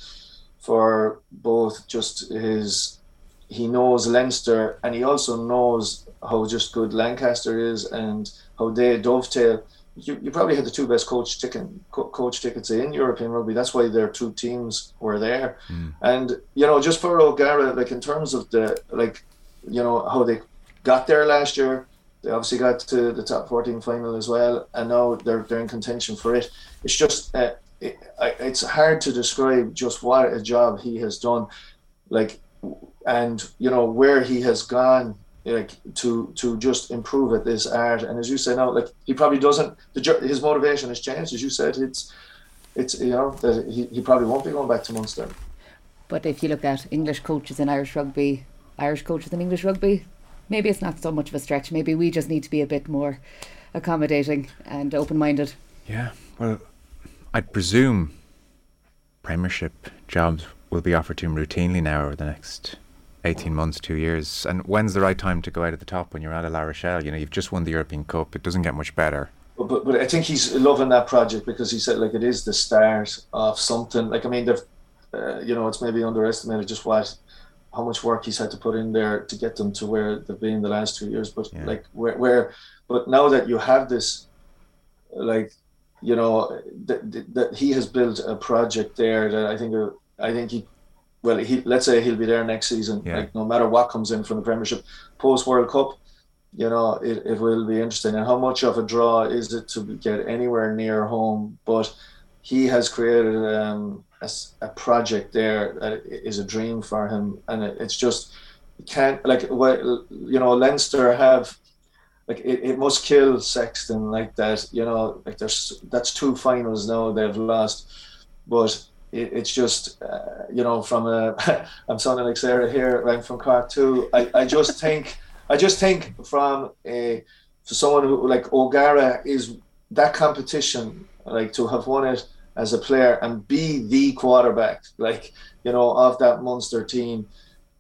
for both just his, he knows Leinster, and he also knows how just good Lancaster is and how they dovetail. You, you probably had the two best coach ticket, co- coach tickets in European rugby. That's why their two teams were there. Mm. And, you know, just for O'Gara, like, in terms of the, like, you know, how they got there last year, they obviously got to the top fourteen final as well, and now they're they're in contention for it. It's just, uh, it, it's hard to describe just what a job he has done, like, and, you know, where he has gone, like, to to just improve at this art. And as you say now, like, he probably doesn't, the, his motivation has changed, as you said. It's, it's, you know, that he, he probably won't be going back to Munster. But if you look at English coaches in Irish rugby, Irish coaches in English rugby, maybe it's not so much of a stretch. Maybe we just need to be a bit more accommodating and open-minded. Yeah, well, I'd presume premiership jobs will be offered to him routinely now over the next eighteen months, two years. And when's the right time to go out at the top when you're out of La Rochelle? You know, you've just won the European Cup. It doesn't get much better. But but I think he's loving that project, because he said, like, it is the start of something. Like, I mean, they've, uh, you know, it's maybe underestimated just what, how much work he's had to put in there to get them to where they've been the last two years. But yeah. like where, where, but now that you have this, like, you know, that th- that he has built a project there that I think, uh, I think he, well, he, let's say he'll be there next season. Yeah. Like, no matter what comes in from the Premiership, post World Cup, you know, it, it will be interesting. And how much of a draw is it to get anywhere near home? But he has created um, a, a project there that is a dream for him, and it, it's just you can't, like, well, you know, Leinster have, like, it, it must kill Sexton, like, that. You know, like, there's that's two finals now they've lost, but. It, it's just, uh, you know, from a, I'm sounding like Sarah here, I'm from Cork too. I, I just think, I just think from a, for someone who, like, O'Gara is that competition, like, to have won it as a player and be the quarterback, like, you know, of that Munster team,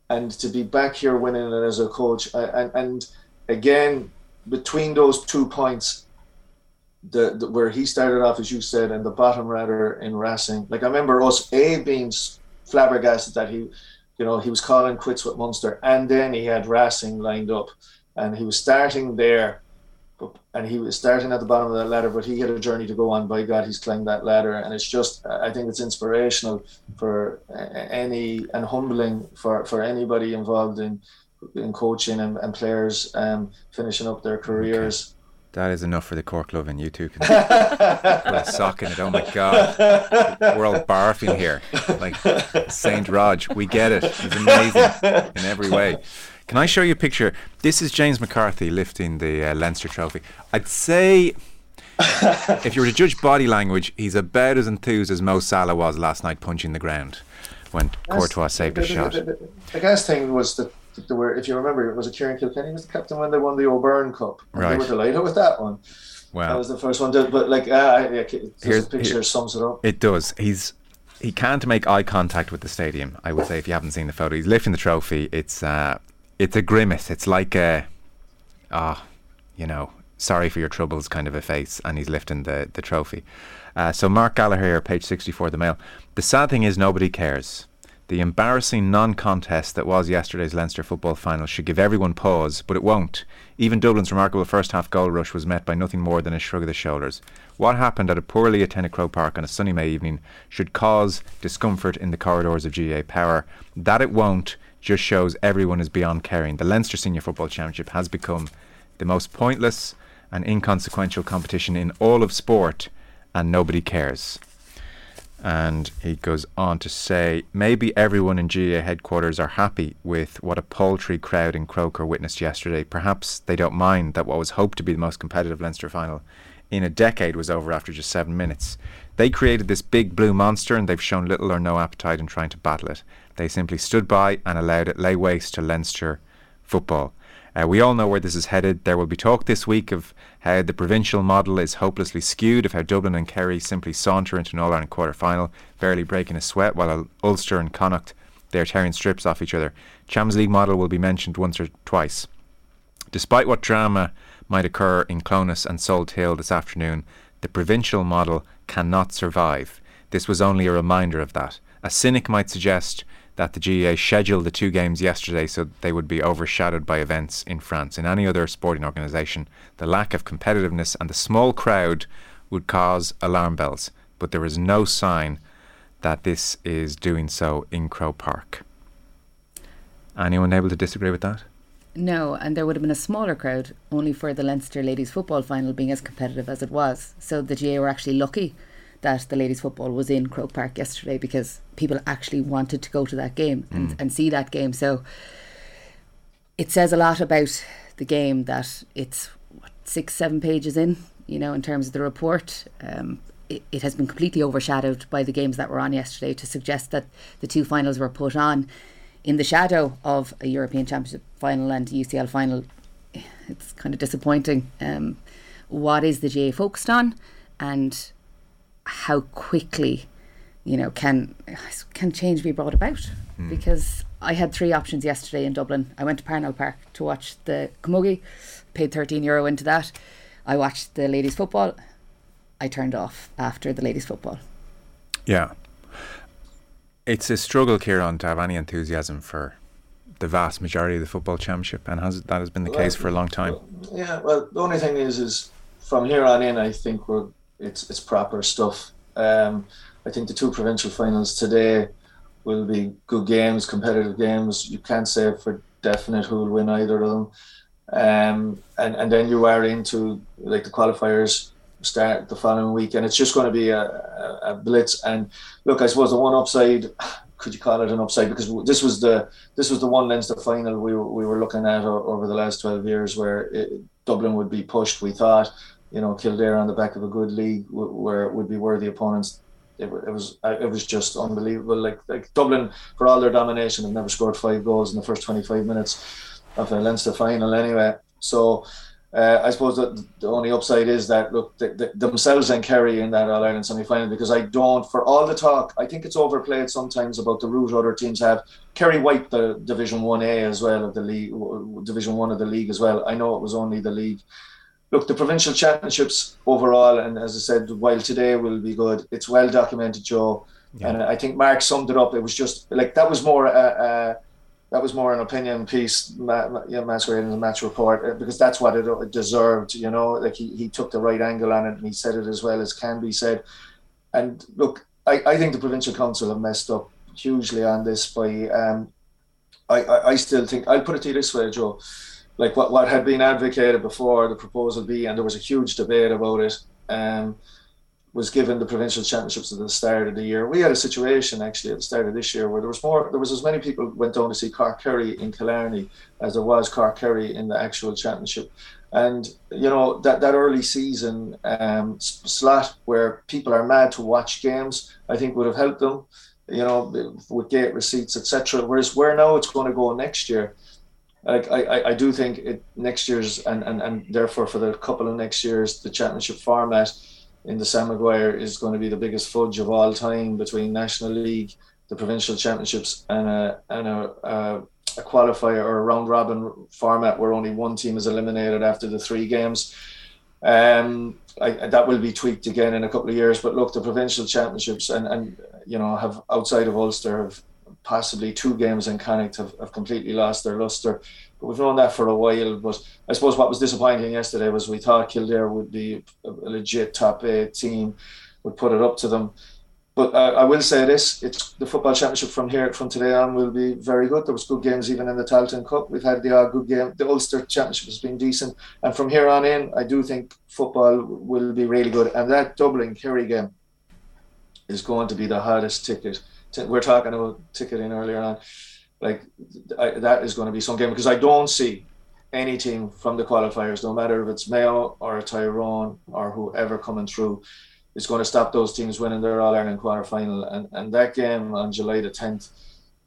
and to be back here winning it as a coach. I, and, and again, between those two points, The, the where he started off, as you said, and the bottom rather in Racing. Like, I remember us A being flabbergasted that he, you know, he was calling quits with Munster, and then he had Racing lined up, and he was starting there, but, and he was starting at the bottom of that ladder. But he had a journey to go on. By God, he's climbed that ladder, and it's just, I think it's inspirational for any and humbling for for anybody involved in in coaching and, and players um, finishing up their careers. Okay. That is enough for the Cork Love, and you two can put a sock in it. Oh my God, we're all barfing here. Like Saint Rog, we get it. It's amazing in every way. Can I show you a picture? This is James McCarthy lifting the uh, Leinster Trophy. I'd say, if you were to judge body language, he's about as enthused as Mo Salah was last night punching the ground when Courtois saved his shot. The, the, the, the gas thing was that There were, if you remember, it was a Kieran Kilkenny was the captain when they won the O'Byrne Cup. Right. They were delighted with that one. Wow. That was the first one. To, but like, uh, this picture here, sums it up. It does. He's he can't make eye contact with the stadium. I would say, if you haven't seen the photo, he's lifting the trophy. It's uh, it's a grimace. It's like a, ah, oh, you know, sorry for your troubles kind of a face, and he's lifting the the trophy. Uh, so Mark Gallagher, page sixty-four, of the Mail. The sad thing is nobody cares. the embarrassing non-contest that was yesterday's Leinster football final should give everyone pause, but it won't. Even Dublin's remarkable first-half goal rush was met by nothing more than a shrug of the shoulders. What happened at a poorly attended Croke Park on a sunny May evening should cause discomfort in the corridors of G A A Power. That it won't just shows everyone is beyond caring. The Leinster Senior Football Championship has become the most pointless and inconsequential competition in all of sport, and nobody cares. And he goes on to say, maybe everyone in G A A headquarters are happy with what a paltry crowd in Croker witnessed yesterday. Perhaps they don't mind that what was hoped to be the most competitive Leinster final in a decade was over after just seven minutes. They created this big blue monster and they've shown little or no appetite in trying to battle it. They simply stood by and allowed it lay waste to Leinster football. Uh, we all know where this is headed. There will be talk this week of how the provincial model is hopelessly skewed, of how Dublin and Kerry simply saunter into an All-Ireland quarter-final, barely breaking a sweat, while Ulster and Connacht, they're tearing strips off each other. Champions League model will be mentioned once or twice. Despite what drama might occur in Clonus and Salt Hill this afternoon, the provincial model cannot survive. This was only a reminder of that. A cynic might suggest that the G A A scheduled the two games yesterday so that they would be overshadowed by events in France. In any other sporting organisation, the lack of competitiveness and the small crowd would cause alarm bells, but there is no sign that this is doing so in Croke Park. Anyone able to disagree with that? No, and there would have been a smaller crowd only for the Leinster Ladies Football Final being as competitive as it was. So the G A A were actually lucky that the ladies football was in Croke Park yesterday, because people actually wanted to go to that game and, mm. and see that game. So it says a lot about the game that it's what, six, seven pages in, you know, in terms of the report. Um, it, it has been completely overshadowed by the games that were on yesterday, to suggest that the two finals were put on in the shadow of a European Championship final and U C L final. It's kind of disappointing. Um, what is the G A A focused on? And how quickly, you know, can can change be brought about? Mm. Because I had three options yesterday in Dublin. I went to Parnell Park to watch the Camogie, paid thirteen euro into that. I watched the ladies football. I turned off after the ladies football. Yeah. It's a struggle, Kieran, to have any enthusiasm for the vast majority of the football championship, and has that has been the well, case for a long time. Well, yeah, well, the only thing is, is from here on in, I think we're It's it's proper stuff. Um, I think the two provincial finals today will be good games, competitive games. You can't say for definite who will win either of them. Um, and, and then you are into, like, the qualifiers start the following week, and it's just going to be a, a, a blitz. And look, I suppose the one upside, could you call it an upside? Because this was the this was the one Leinster final we were, we were looking at over the last twelve years where it, Dublin would be pushed, we thought. You know, Kildare on the back of a good league, w- where it would be worthy opponents. It, it was it was just unbelievable. Like like Dublin, for all their domination, have never scored five goals in the first twenty-five minutes of a Leinster final. Anyway, so uh, I suppose that the only upside is that look the, the, themselves and Kerry in that All Ireland semi final, because I don't, for all the talk, I think it's overplayed sometimes about the route other teams have. Kerry wiped the Division One A as well of the league, Division One of the league as well. I know it was only the league. Look, the provincial championships overall, and as I said, while today will be good, it's well documented, Joe. Yeah. And I think Mark summed it up. It was just like that was more, uh, uh, that was more an opinion piece, ma- you know, masquerading as a match report, because that's what it deserved. You know, like he, he took the right angle on it, and he said it as well as can be said. And look, I, I think the provincial council have messed up hugely on this. By um, I, I I still think I'll put it to you this way, Joe. Like what, what had been advocated before, the proposal B, and there was a huge debate about it, um, was given the provincial championships at the start of the year. We had a situation actually at the start of this year where there was more, there was as many people went down to see Cork Kerry in Killarney as there was Cork Kerry in the actual championship. And, you know, that, that early season um, slot where people are mad to watch games, I think would have helped them, you know, with gate receipts, et cetera. Whereas where now it's going to go next year. Like I, I do think it next year's and, and, and therefore for the couple of next years, the championship format in the Sam Maguire is going to be the biggest fudge of all time between National League, the provincial championships, and a and a, a, a qualifier or a round robin format where only one team is eliminated after the three games. Um, I, that will be tweaked again in a couple of years. But look, the provincial championships and, and you know have outside of Ulster have possibly two games in Connacht have, have completely lost their luster. But we've known that for a while. But I suppose what was disappointing yesterday was we thought Kildare would be a legit top eight team, would put it up to them. But uh, I will say this, it's the football championship from here, from today on, will be very good. There was good games even in the Talton Cup. We've had the odd good game. The Ulster Championship has been decent. And from here on in, I do think football will be really good. And that Dublin-Kerry game is going to be the hottest ticket. We're talking about ticketing earlier on. Like I, that is going to be some game, because I don't see any team from the qualifiers, no matter if it's Mayo or Tyrone or whoever coming through, is going to stop those teams winning their All-Ireland quarter-final. And, and that game on July the tenth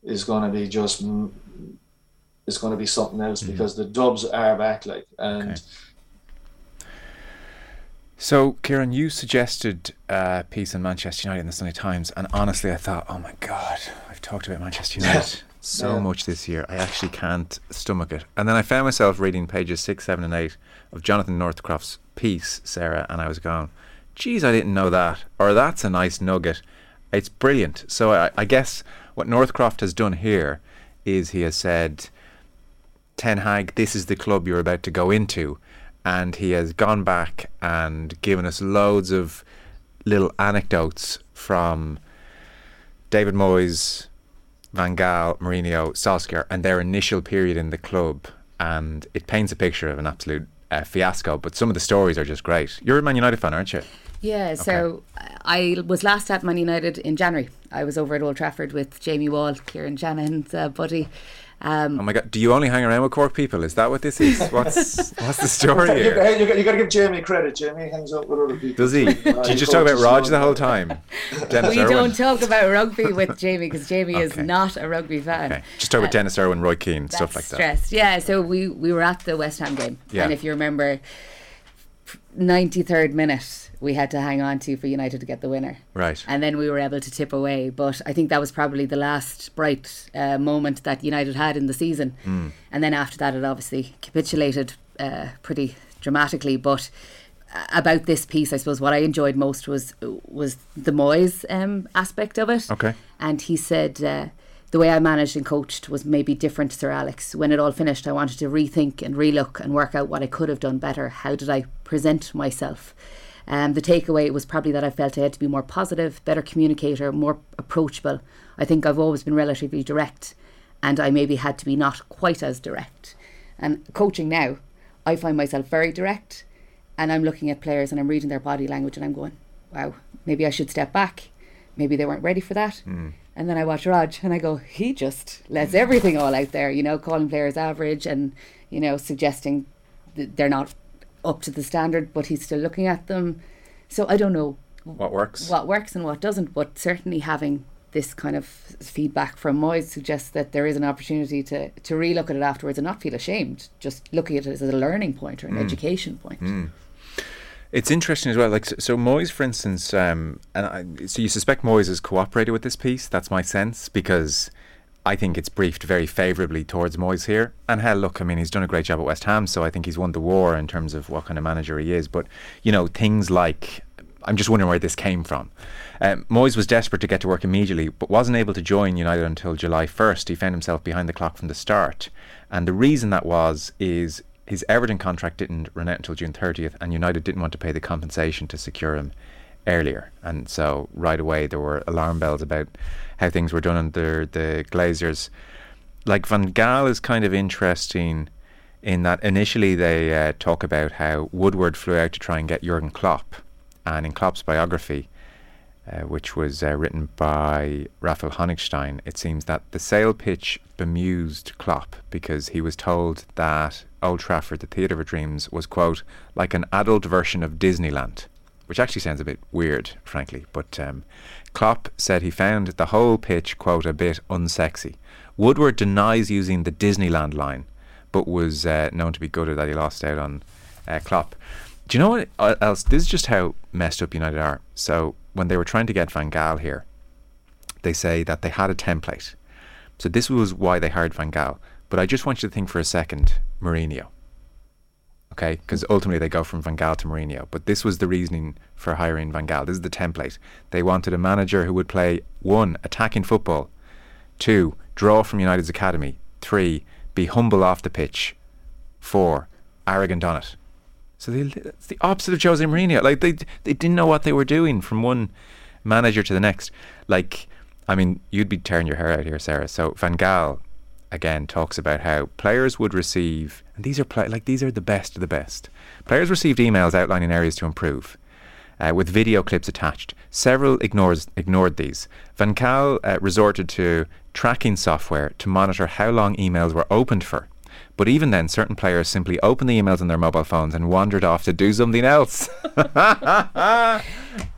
is going to be just, it's going to be something else, mm-hmm. because the Dubs are back. Like, and okay. So, Kieran, you suggested a piece on Manchester United in the Sunday Times, and honestly I thought, oh my God, I've talked about Manchester United so yeah. much this year, I actually can't stomach it. And then I found myself reading pages six, seven and eight of Jonathan Northcroft's piece, Sarah, and I was going, geez, I didn't know that, or that's a nice nugget. It's brilliant. So I, I guess what Northcroft has done here is he has said, Ten Hag, this is the club you're about to go into, and he has gone back and given us loads of little anecdotes from David Moyes, Van Gaal, Mourinho, Solskjaer, and their initial period in the club, and it paints a picture of an absolute Uh, fiasco, but some of the stories are just great. You're a Man United fan, aren't you? Yeah, okay. So I was last at Man United in January. I was over at Old Trafford with Jamie Wall, Kieran Shannon's uh, buddy. Um, oh my God, do you only hang around with Cork people? Is that what this is? What's what's the story here? You've you, you, you got to give Jamie credit. Jamie hangs out with other people. Does he? Do you just talk about Rog the whole time? Dennis we Irwin. Don't talk about rugby with Jamie, because Jamie okay. is not a rugby fan. Okay. Just talk about uh, Dennis Irwin, Roy Keane, stuff like that. Stressed. Yeah, so we, we were at the West Ham game. Yeah. And if you remember, ninety-third minute we had to hang on to for United to get the winner, right? And then we were able to tip away, but I think that was probably the last bright uh, moment that United had in the season. Mm. And then after that it obviously capitulated uh, pretty dramatically. But about this piece, I suppose what I enjoyed most was was the Moyes um, aspect of it. Okay. And he said uh, the way I managed and coached was maybe different to Sir Alex. When it all finished, I wanted to rethink and relook and work out what I could have done better. How did I present myself? Um, the takeaway was probably that I felt I had to be more positive, better communicator, more approachable. I think I've always been relatively direct, and I maybe had to be not quite as direct. And coaching now, I find myself very direct, and I'm looking at players and I'm reading their body language and I'm going, wow, maybe I should step back. Maybe they weren't ready for that. Mm. And then I watch Rog and I go, he just lets everything all out there, you know, calling players average and, you know, suggesting that they're not up to the standard, but he's still looking at them. So I don't know what works what works and what doesn't, but certainly having this kind of feedback from Moyes suggests that there is an opportunity to, to relook at it afterwards and not feel ashamed, just looking at it as a learning point or an mm. education point. Mm. It's interesting as well, like, so Moyes, for instance, um, and I, so you suspect Moyes has cooperated with this piece, that's my sense, because I think it's briefed very favourably towards Moyes here. And hell, look, I mean, he's done a great job at West Ham, so I think he's won the war in terms of what kind of manager he is. But, you know, things like, I'm just wondering where this came from. Um, Moyes was desperate to get to work immediately, but wasn't able to join United until July first. He found himself behind the clock from the start. And the reason that was is his Everton contract didn't run out until June thirtieth, and United didn't want to pay the compensation to secure him earlier. And so right away there were alarm bells about how things were done under the Glazers. Like, Van Gaal is kind of interesting in that initially they uh, talk about how Woodward flew out to try and get Jurgen Klopp, and in Klopp's biography, uh, which was uh, written by Raphael Honigstein, it seems that the sale pitch bemused Klopp because he was told that Old Trafford, the Theatre of Dreams, was, quote, like an adult version of Disneyland, which actually sounds a bit weird, frankly. But um, Klopp said he found the whole pitch, quote, a bit unsexy. Woodward denies using the Disneyland line, but was uh, known to be gutted that he lost out on uh, Klopp. Do you know what else? This is just how messed up United are. So when they were trying to get Van Gaal here, they say that they had a template. So this was why they hired Van Gaal. But I just want you to think for a second, Mourinho. Okay, because ultimately they go from Van Gaal to Mourinho. But this was the reasoning for hiring Van Gaal. This is the template. They wanted a manager who would play, one, attacking football, Two, draw from United's academy. Three, be humble off the pitch. Four, arrogant on it. So they, it's the opposite of Jose Mourinho. Like they they didn't know what they were doing from one manager to the next. Like, I mean, you'd be tearing your hair out here, Sarah. So Van Gaal again talks about how players would receive, and these are play, like these are the best of the best. Players received emails outlining areas to improve, uh, with video clips attached. Several ignores ignored these. Van Gaal uh, resorted to tracking software to monitor how long emails were opened for. But even then, certain players simply opened the emails on their mobile phones and wandered off to do something else.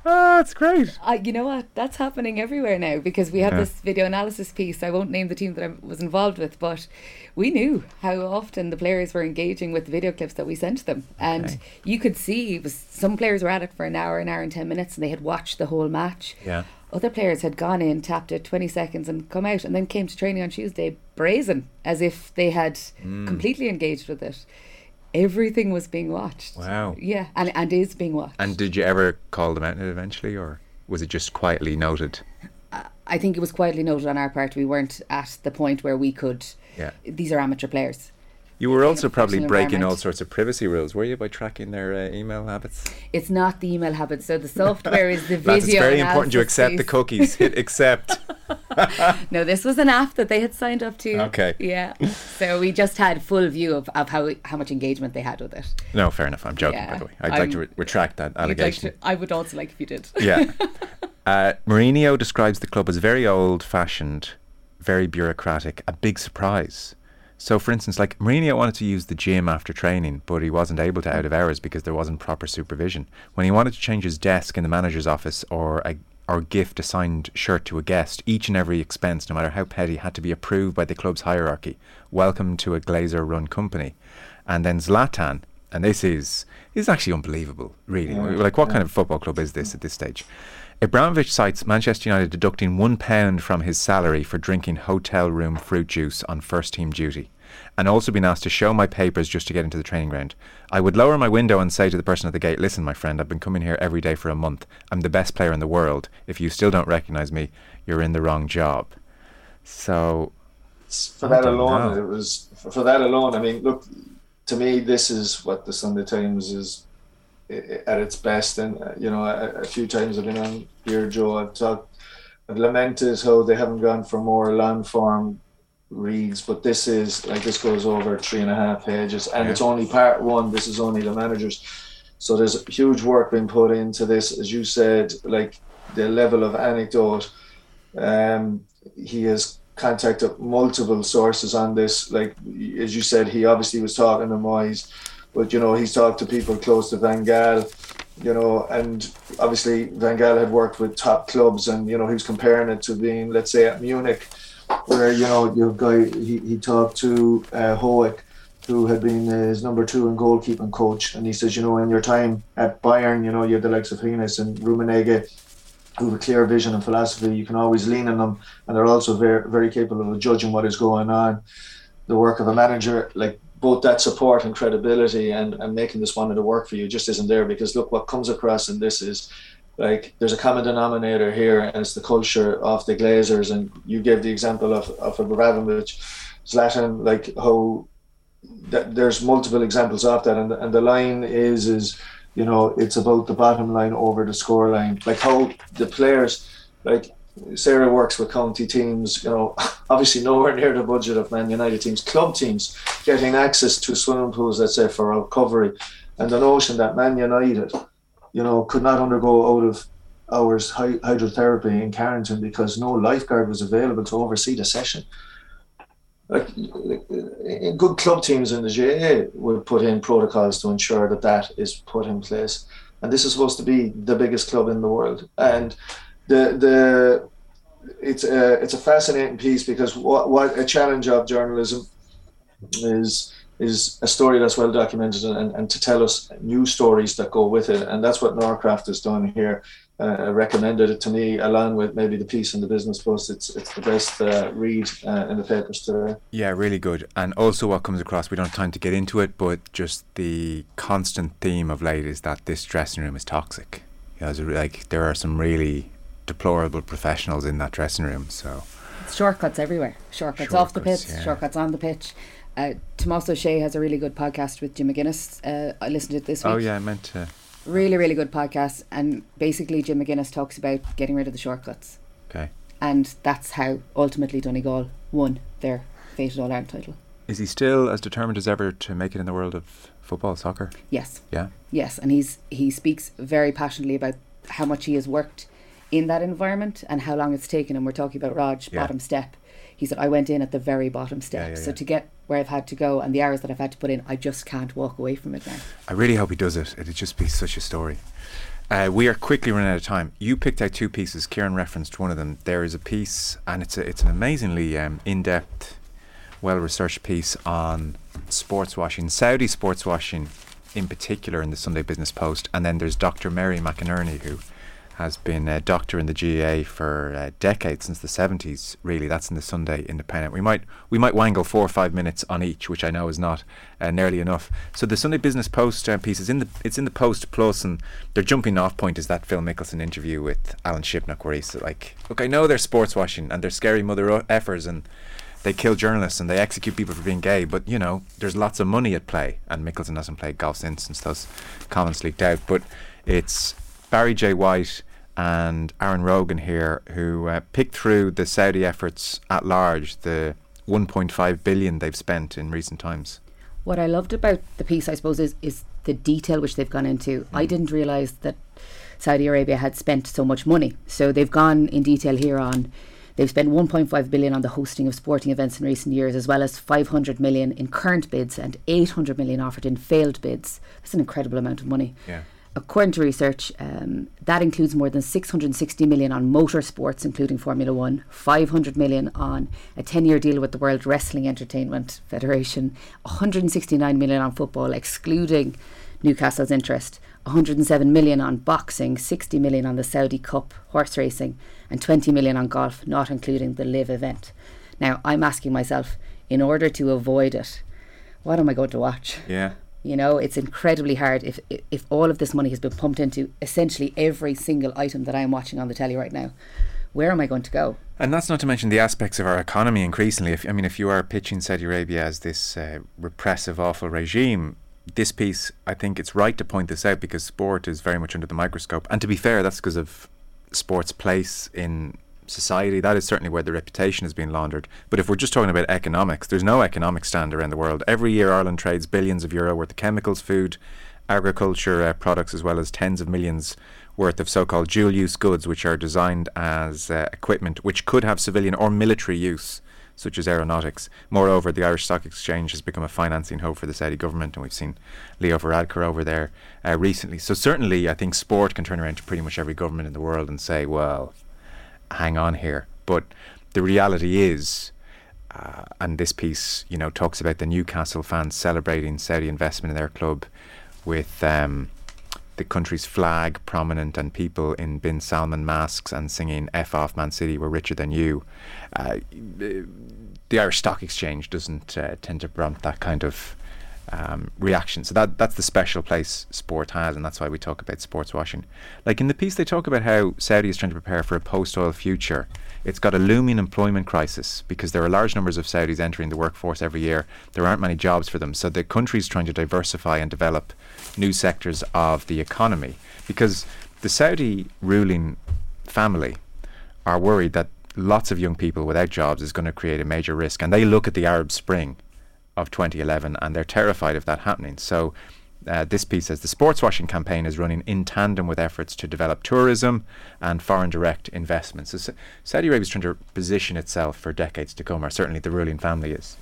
Ah, it's great. Uh, you know what? That's happening everywhere now, because we had yeah. this video analysis piece. I won't name the team that I was involved with, but we knew how often the players were engaging with the video clips that we sent to them. And okay. you could see it was, some players were at it for an hour, an hour and ten minutes, and they had watched the whole match. Yeah. Other players had gone in, tapped it twenty seconds and come out, and then came to training on Tuesday brazen, as if they had mm. completely engaged with it. Everything was being watched. Wow. Yeah, and, and is being watched. And did you ever call them out eventually, or was it just quietly noted? Uh, I think it was quietly noted on our part. We weren't at the point where we could, yeah. these are amateur players. You were also probably breaking all sorts of privacy rules, were you, by tracking their uh, email habits? It's not the email habits, so the software is the video. Lads, it's very important to accept piece. The cookies. Hit accept. No, this was an app that they had signed up to. Okay. Yeah. So we just had full view of, of how how much engagement they had with it. No, fair enough. I'm joking, yeah. by the way. I'd I'm, like to re- retract that allegation. Like to, I would also like if you did. Yeah. Uh, Mourinho describes the club as very old-fashioned, very bureaucratic, a big surprise. So, for instance, like Mourinho wanted to use the gym after training, but he wasn't able to out of hours because there wasn't proper supervision. When he wanted to change his desk in the manager's office or a, or gift a signed shirt to a guest, each and every expense, no matter how petty, had to be approved by the club's hierarchy. Welcome to a Glazer-run company. And then Zlatan, and this is, this is actually unbelievable, really. Yeah. Like, what kind of football club is this at this stage? Abramovich cites Manchester United deducting one pound from his salary for drinking hotel room fruit juice on first team duty, and also been asked to show my papers just to get into the training ground. I would lower my window and say to the person at the gate, listen, my friend, I've been coming here every day for a month. I'm the best player in the world. If you still don't recognise me, you're in the wrong job. So, for that alone, know. it was for that alone. I mean, look, to me, this is what the Sunday Times is at its best. And uh, you know, a, a few times I've been on here, Joe, I've talked, I've lamented how they haven't gone for more long form reads, but this is like, this goes over three and a half pages, and yeah. it's only part one. This is only the managers, so there's huge work being put into this, as you said. Like the level of anecdote, um, he has contacted multiple sources on this. Like as you said, he obviously was talking to Moyes. But, you know, he's talked to people close to Van Gaal, you know, and obviously Van Gaal had worked with top clubs, and, you know, he was comparing it to being, let's say, at Munich, where, you know, your guy, he, he talked to uh, Hoek, who had been uh, his number two and goalkeeping coach. And he says, you know, in your time at Bayern, you know, you had the likes of Hines and Rummenigge, who have a clear vision and philosophy. You can always lean on them. And they're also very, very capable of judging what is going on. The work of a manager, like, both that support and credibility and, and making this one of the work for you just isn't there, because look, what comes across in this is like there's a common denominator here, and it's the culture of the Glazers. And you gave the example of, of Abramovich, Zlatan, like how that, there's multiple examples of that. And, and the line is, is, you know, it's about the bottom line over the score line. Like how the players, like Sarah works with county teams, you know, obviously nowhere near the budget of Man United teams, club teams getting access to swimming pools, let's say, for recovery. And the notion that Man United, you know, could not undergo out of hours hydrotherapy in Carrington because no lifeguard was available to oversee the session. Like, good club teams in the G A A would put in protocols to ensure that that is put in place. And this is supposed to be the biggest club in the world. And The the it's a it's a fascinating piece, because what what a challenge of journalism is is a story that's well documented, and, and to tell us new stories that go with it, and that's what Norcroft has done here. Uh, recommended it to me, along with maybe the piece in the Business Post. It's it's the best uh, read uh, in the papers today. Yeah, really good. And also what comes across, we don't have time to get into it, but just the constant theme of late is that this dressing room is toxic. Yeah, like there are some really deplorable professionals in that dressing room. So shortcuts everywhere. Shortcuts, shortcuts off the pitch, yeah. Shortcuts on the pitch. Uh, Tommaso Shea has a really good podcast with Jim McGuinness. Uh, I listened to it this week. Oh yeah, I meant to. Really, really good podcast. And basically Jim McGuinness talks about getting rid of the shortcuts. Okay. And that's how ultimately Donegal won their fated All Ireland title. Is he still as determined as ever to make it in the world of football, soccer? Yes. Yeah. Yes, and he's he speaks very passionately about how much he has worked in that environment and how long it's taken. And we're talking about Raj, yeah. Bottom step. He said, I went in at the very bottom step. Yeah, yeah, so yeah. to get where I've had to go and the hours that I've had to put in, I just can't walk away from it now. I really hope he does it. It'd just be such a story. Uh, we are quickly running out of time. You picked out two pieces. Kieran referenced one of them. There is a piece, and it's a, it's an amazingly um, in-depth, well-researched piece on sports washing, Saudi sports washing in particular, in the Sunday Business Post. And then there's Doctor Mary McInerney, who has been a doctor in the G A A for uh, decades, since the seventies, really. That's in the Sunday Independent. We might we might wangle four or five minutes on each, which I know is not uh, nearly enough. So the Sunday Business Post uh, piece is in the it's in the Post Plus, and their jumping off point is that Phil Mickelson interview with Alan Shipnock, where he's like, look, I know they're sports washing and they're scary mother effers and they kill journalists and they execute people for being gay, but you know, there's lots of money at play, and Mickelson hasn't played golf since since those comments leaked out. But it's Barry J. White and Aaron Rogan here who uh, picked through the Saudi efforts at large, the one point five billion they've spent in recent times. What I loved about the piece, I suppose, is, is the detail which they've gone into. Mm. I didn't realise that Saudi Arabia had spent so much money. So they've gone in detail here on, they've spent one point five billion on the hosting of sporting events in recent years, as well as five hundred million in current bids and eight hundred million offered in failed bids. That's an incredible amount of money. Yeah. According to research, um, that includes more than six hundred sixty million on motorsports, including Formula One, five hundred million on a ten-year deal with the World Wrestling Entertainment Federation, one hundred sixty-nine million on football, excluding Newcastle's interest, one hundred seven million on boxing, sixty million on the Saudi Cup, horse racing, and twenty million on golf, not including the live event. Now, I'm asking myself, in order to avoid it, what am I going to watch? Yeah. You know, it's incredibly hard if if all of this money has been pumped into essentially every single item that I'm watching on the telly right now. Where am I going to go? And that's not to mention the aspects of our economy increasingly. If I mean, if you are pitching Saudi Arabia as this uh, repressive, awful regime, this piece, I think it's right to point this out because sport is very much under the microscope. And to be fair, that's because of sport's place in society. That is certainly where the reputation is being laundered. But if we're just talking about economics, there's no economic stand around the world. Every year Ireland trades billions of euro worth of chemicals, food, agriculture uh, products, as well as tens of millions worth of so-called dual-use goods, which are designed as uh, equipment which could have civilian or military use, such as aeronautics. Moreover, the Irish Stock Exchange has become a financing hub for the Saudi government, and we've seen Leo Varadkar over there uh, recently. So certainly I think sport can turn around to pretty much every government in the world and say, well, hang on here. But the reality is, uh, and this piece, you know, talks about the Newcastle fans celebrating Saudi investment in their club with um, the country's flag prominent and people in bin Salman masks and singing F off Man City, we're richer than you. Uh, the Irish Stock Exchange doesn't uh, tend to prompt that kind of um, reaction. So that that's the special place sport has, and that's why we talk about sports washing. Like in the piece, they talk about how Saudi is trying to prepare for a post-oil future. It's got a looming employment crisis because there are large numbers of Saudis entering the workforce every year. There aren't many jobs for them. So the country's trying to diversify and develop new sectors of the economy because the Saudi ruling family are worried that lots of young people without jobs is going to create a major risk. And they look at the Arab Spring of twenty eleven and they're terrified of that happening. So uh, this piece says the sports washing campaign is running in tandem with efforts to develop tourism and foreign direct investments. So Saudi Arabia is trying to position itself for decades to come, or certainly the ruling family is.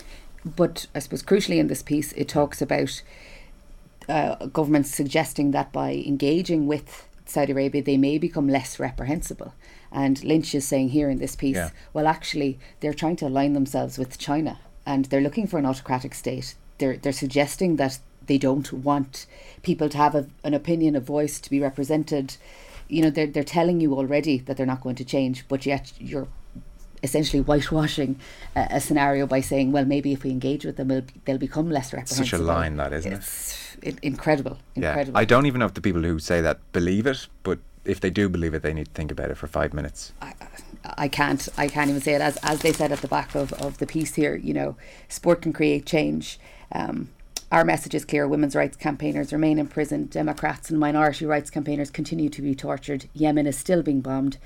But I suppose crucially in this piece it talks about uh, governments suggesting that by engaging with Saudi Arabia they may become less reprehensible. And Lynch is saying here in this piece, yeah. well actually they're trying to align themselves with China. And they're looking for an autocratic state. They're they're suggesting that they don't want people to have a, an opinion, a voice, to be represented. You know, they're they're telling you already that they're not going to change, but yet you're essentially whitewashing a, a scenario by saying, well, maybe if we engage with them, it'll, they'll become less reprehensible. Such a line that, isn't it? It's incredible, incredible. Yeah. I don't even know if the people who say that believe it, but if they do believe it, they need to think about it for five minutes. I, I can't. I can't even say it. As as they said at the back of, of the piece here, you know, sport can create change. Um, our message is clear. Women's rights campaigners remain in prison. Democrats and minority rights campaigners continue to be tortured. Yemen is still being bombed.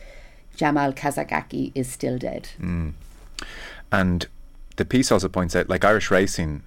Jamal Khashoggi is still dead. Mm. And the piece also points out, like Irish racing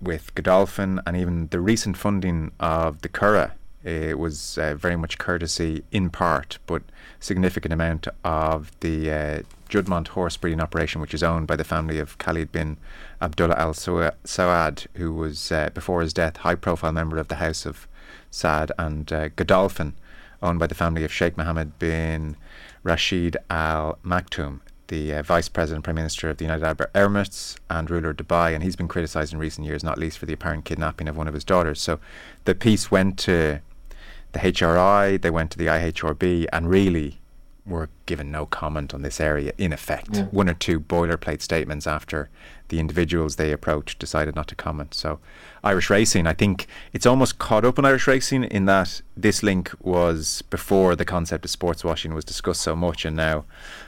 with Godolphin and even the recent funding of the Curragh, it was uh, very much courtesy in part, but significant amount of the uh, Judmont horse breeding operation, which is owned by the family of Khalid bin Abdullah Al Saud, who was, uh, before his death, high-profile member of the House of Saud, and uh, Godolphin, owned by the family of Sheikh Mohammed bin Rashid Al Maktoum, the uh, Vice President, Prime Minister of the United Arab Emirates and ruler of Dubai, and he's been criticised in recent years, not least for the apparent kidnapping of one of his daughters. So the piece went to the H R I, they went to the I H R B, and really were given no comment on this area, in effect. Yeah. One or two boilerplate statements after the individuals they approached decided not to comment. So Irish racing, I think it's almost caught up in Irish racing in that this link was before the concept of sports washing was discussed so much, and now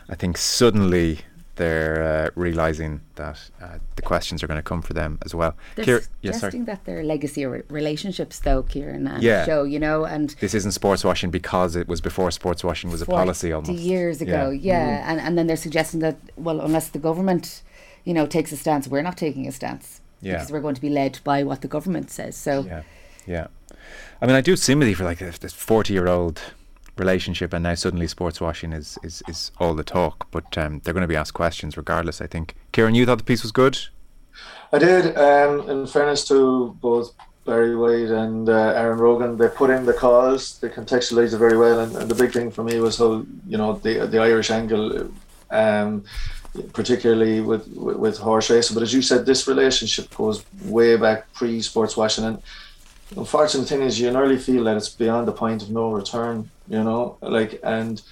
I think suddenly they're uh, realising that uh, the questions are going to come for them as well. They're Kier- suggesting yeah, that their legacy or relationships, though, Kieran and yeah. Joe, you know, and this isn't sports washing because it was before sports washing was a policy almost years ago. Yeah, yeah. Mm-hmm. and and then they're suggesting that, well, unless the government, you know, takes a stance, we're not taking a stance yeah. because we're going to be led by what the government says. So yeah, yeah. I mean, I do sympathy for like this forty-year-old relationship, and now suddenly sports washing is, is, is all the talk, but um, they're going to be asked questions regardless, I think. Kieran, you thought the piece was good? I did. Um, in fairness to both Barry White and uh, Aaron Rogan, they put in the cause, they contextualised it very well, and, and the big thing for me was how, you know, the the Irish angle, um, particularly with, with, with horse racing, but as you said, this relationship goes way back pre-sports washing, and the unfortunate thing is you nearly feel that it's beyond the point of no return, you know, like, and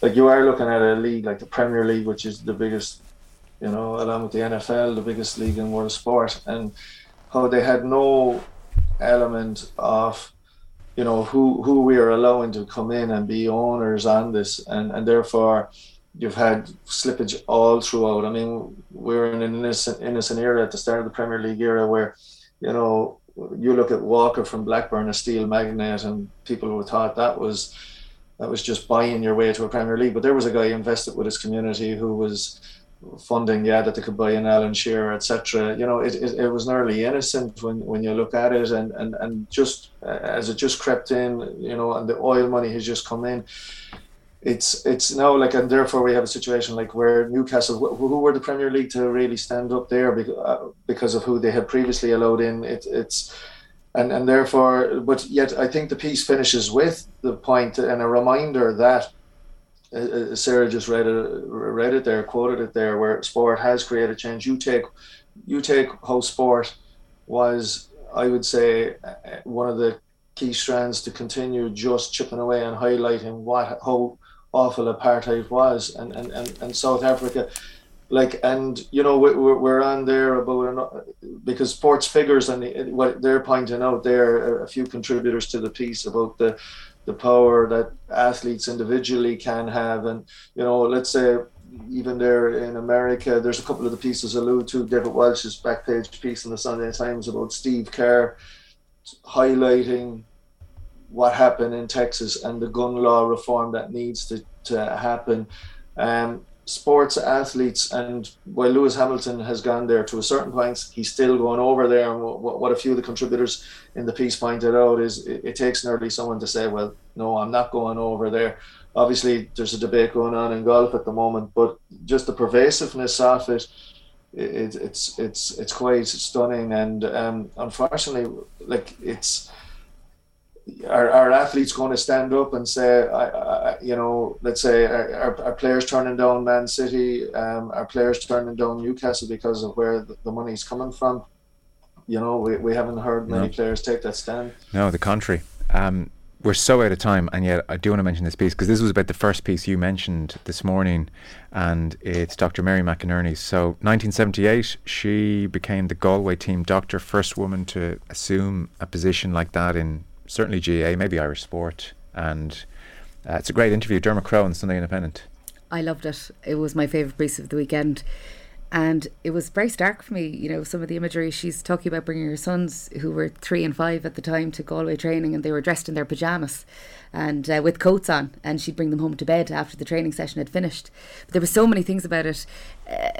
like you are looking at a league like the Premier League, which is the biggest, you know, along with the N F L, the biggest league in world sport, and how they had no element of, you know, who, who we are allowing to come in and be owners on this, and, and therefore you've had slippage all throughout. I mean, we're in an innocent, innocent era at the start of the Premier League era where, you know, you look at Walker from Blackburn, a steel magnate, and people who thought that was that was just buying your way to a Premier League. But there was a guy invested with his community who was funding, yeah, that they could buy an Alan Shearer, et cetera. You know, it, it it was nearly innocent when, when you look at it, and, and, and just as it just crept in, you know, and the oil money has just come in. It's it's now like, and therefore we have a situation like where Newcastle, wh- who were the Premier League to really stand up there because, uh, because of who they had previously allowed in. It, it's and, and therefore, but yet I think the piece finishes with the point and a reminder that uh, Sarah just read it, read it there, quoted it there, where sport has created change. You take, you take how sport was, I would say, one of the key strands to continue just chipping away and highlighting what how awful apartheid was, and, and, and, and South Africa, like, and you know we're we're on there about, because sports figures and the, what they're pointing out there, a few contributors to the piece about the the power that athletes individually can have, and you know let's say even there in America, there's a couple of the pieces alluded to. David Walsh's back page piece in the Sunday Times about Steve Kerr highlighting what happened in Texas and the gun law reform that needs to, to happen. Um, sports athletes, and while Lewis Hamilton has gone there to a certain point, he's still going over there. And what, what a few of the contributors in the piece pointed out is it, it takes nearly someone to say, well, no, I'm not going over there. Obviously, there's a debate going on in golf at the moment, but just the pervasiveness of it, It, it's it's it's quite stunning, and um, unfortunately, like it's our our athletes going to stand up and say, I, I you know, let's say our, our, our players turning down Man City, um, our players turning down Newcastle because of where the, the money's coming from. You know, we we haven't heard many no. players take that stand. No, the contrary. Um, We're so out of time, and yet I do want to mention this piece because this was about the first piece you mentioned this morning, and it's Doctor Mary McInerney. So nineteen seventy-eight, she became the Galway team doctor, first woman to assume a position like that in certainly G A A, maybe Irish sport, and Uh, it's a great interview, Dermot Crowe on Sunday Independent. I loved it. It was my favourite piece of the weekend. And it was very stark for me, you know, some of the imagery. She's talking about bringing her sons, who were three and five at the time, to Galway training, and they were dressed in their pyjamas and uh, with coats on, and she'd bring them home to bed after the training session had finished. But there were so many things about it, uh,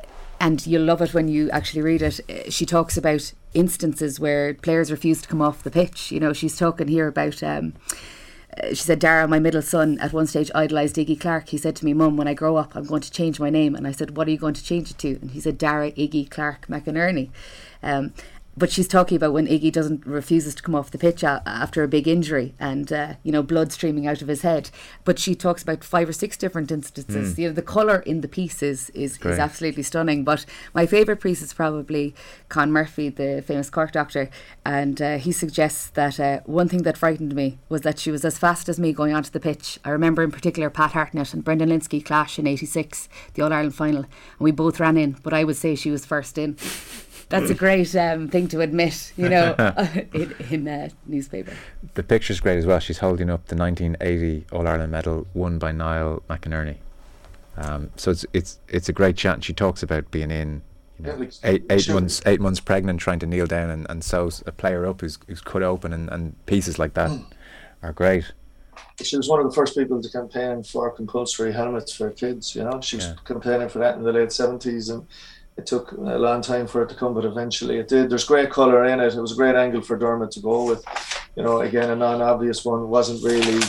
and you'll love it when you actually read it. She talks about instances where players refused to come off the pitch. You know, she's talking here about... Um, She said, Dara, my middle son, at one stage idolised Iggy Clark. He said to me, Mum, when I grow up, I'm going to change my name. And I said, what are you going to change it to? And he said, Dara Iggy Clark McInerney. Um, but she's talking about when Iggy doesn't refuses to come off the pitch a- after a big injury and, uh, you know, blood streaming out of his head. But she talks about five or six different instances. Mm. You know, the colour in the piece is, is, is absolutely stunning. But my favourite piece is probably Con Murphy, the famous Cork doctor. And uh, he suggests that uh, one thing that frightened me was that she was as fast as me going onto the pitch. I remember in particular Pat Hartnett and Brendan Linske clash in eighty-six, the All-Ireland final. And we both ran in, but I would say she was first in. That's a great um, thing to admit, you know, in, in a newspaper. The picture's great as well. She's holding up the nineteen eighty All-Ireland medal won by Niall McInerney. Um, so it's it's it's a great chat. And she talks about being in, you know, yeah, eight, eight months eight months pregnant, trying to kneel down and, and sew a player up who's, who's cut open, and, and pieces like that mm. are great. She was one of the first people to campaign for compulsory helmets for kids, you know. She was yeah. campaigning for that in the late seventies, and it took a long time for it to come, but eventually it did. There's great colour in it. It was a great angle for Dermot to go with. You know, again, a non-obvious one. It wasn't really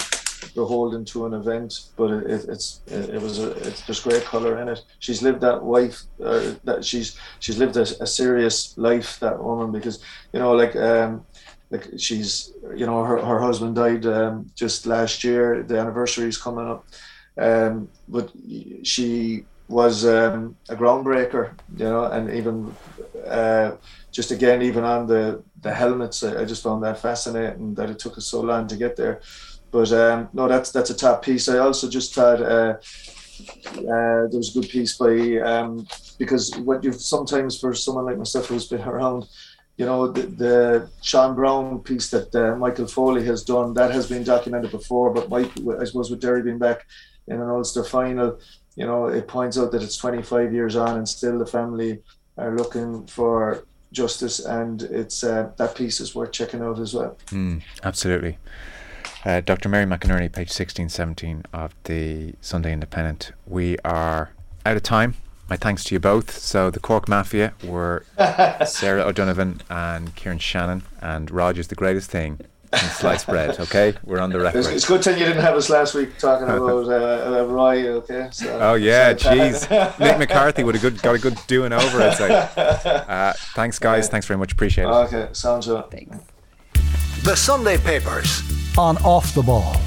beholden to an event, but it, it, it's it, it was a, it's, there's great colour in it. She's lived that wife, uh, that she's she's lived a, a serious life, that woman, because you know, like um, like she's you know, her her husband died um, just last year. The anniversary is coming up, um, but she was um, a groundbreaker, you know, and even uh, just again, even on the, the helmets, I, I just found that fascinating that it took us so long to get there. But um, no, that's that's a top piece. I also just had uh, uh, there was a good piece by um, because what you've sometimes for someone like myself who's been around, you know, the, the Sean Brown piece that uh, Michael Foley has done, that has been documented before. But Mike, I suppose with Derry being back in an Ulster final, you know, it points out that it's twenty-five years on and still the family are looking for justice, and it's uh, that piece is worth checking out as well. Mm, absolutely. Uh, Doctor Mary McInerney, page sixteen seventeen of the Sunday Independent. We are out of time. My thanks to you both. So the Cork Mafia were Sarah O'Donovan and Kieran Shannon, and Roger's the greatest thing and sliced bread, okay? We're on the record. It's, it's good thing you didn't have us last week talking about uh, uh, Roy, okay? So, oh, yeah, jeez. Nick McCarthy would have good, got a good doing over, I'd say. Uh, thanks, guys. Okay. Thanks very much. Appreciate it. Okay, sounds good. Thanks. The Sunday Papers on Off The Ball.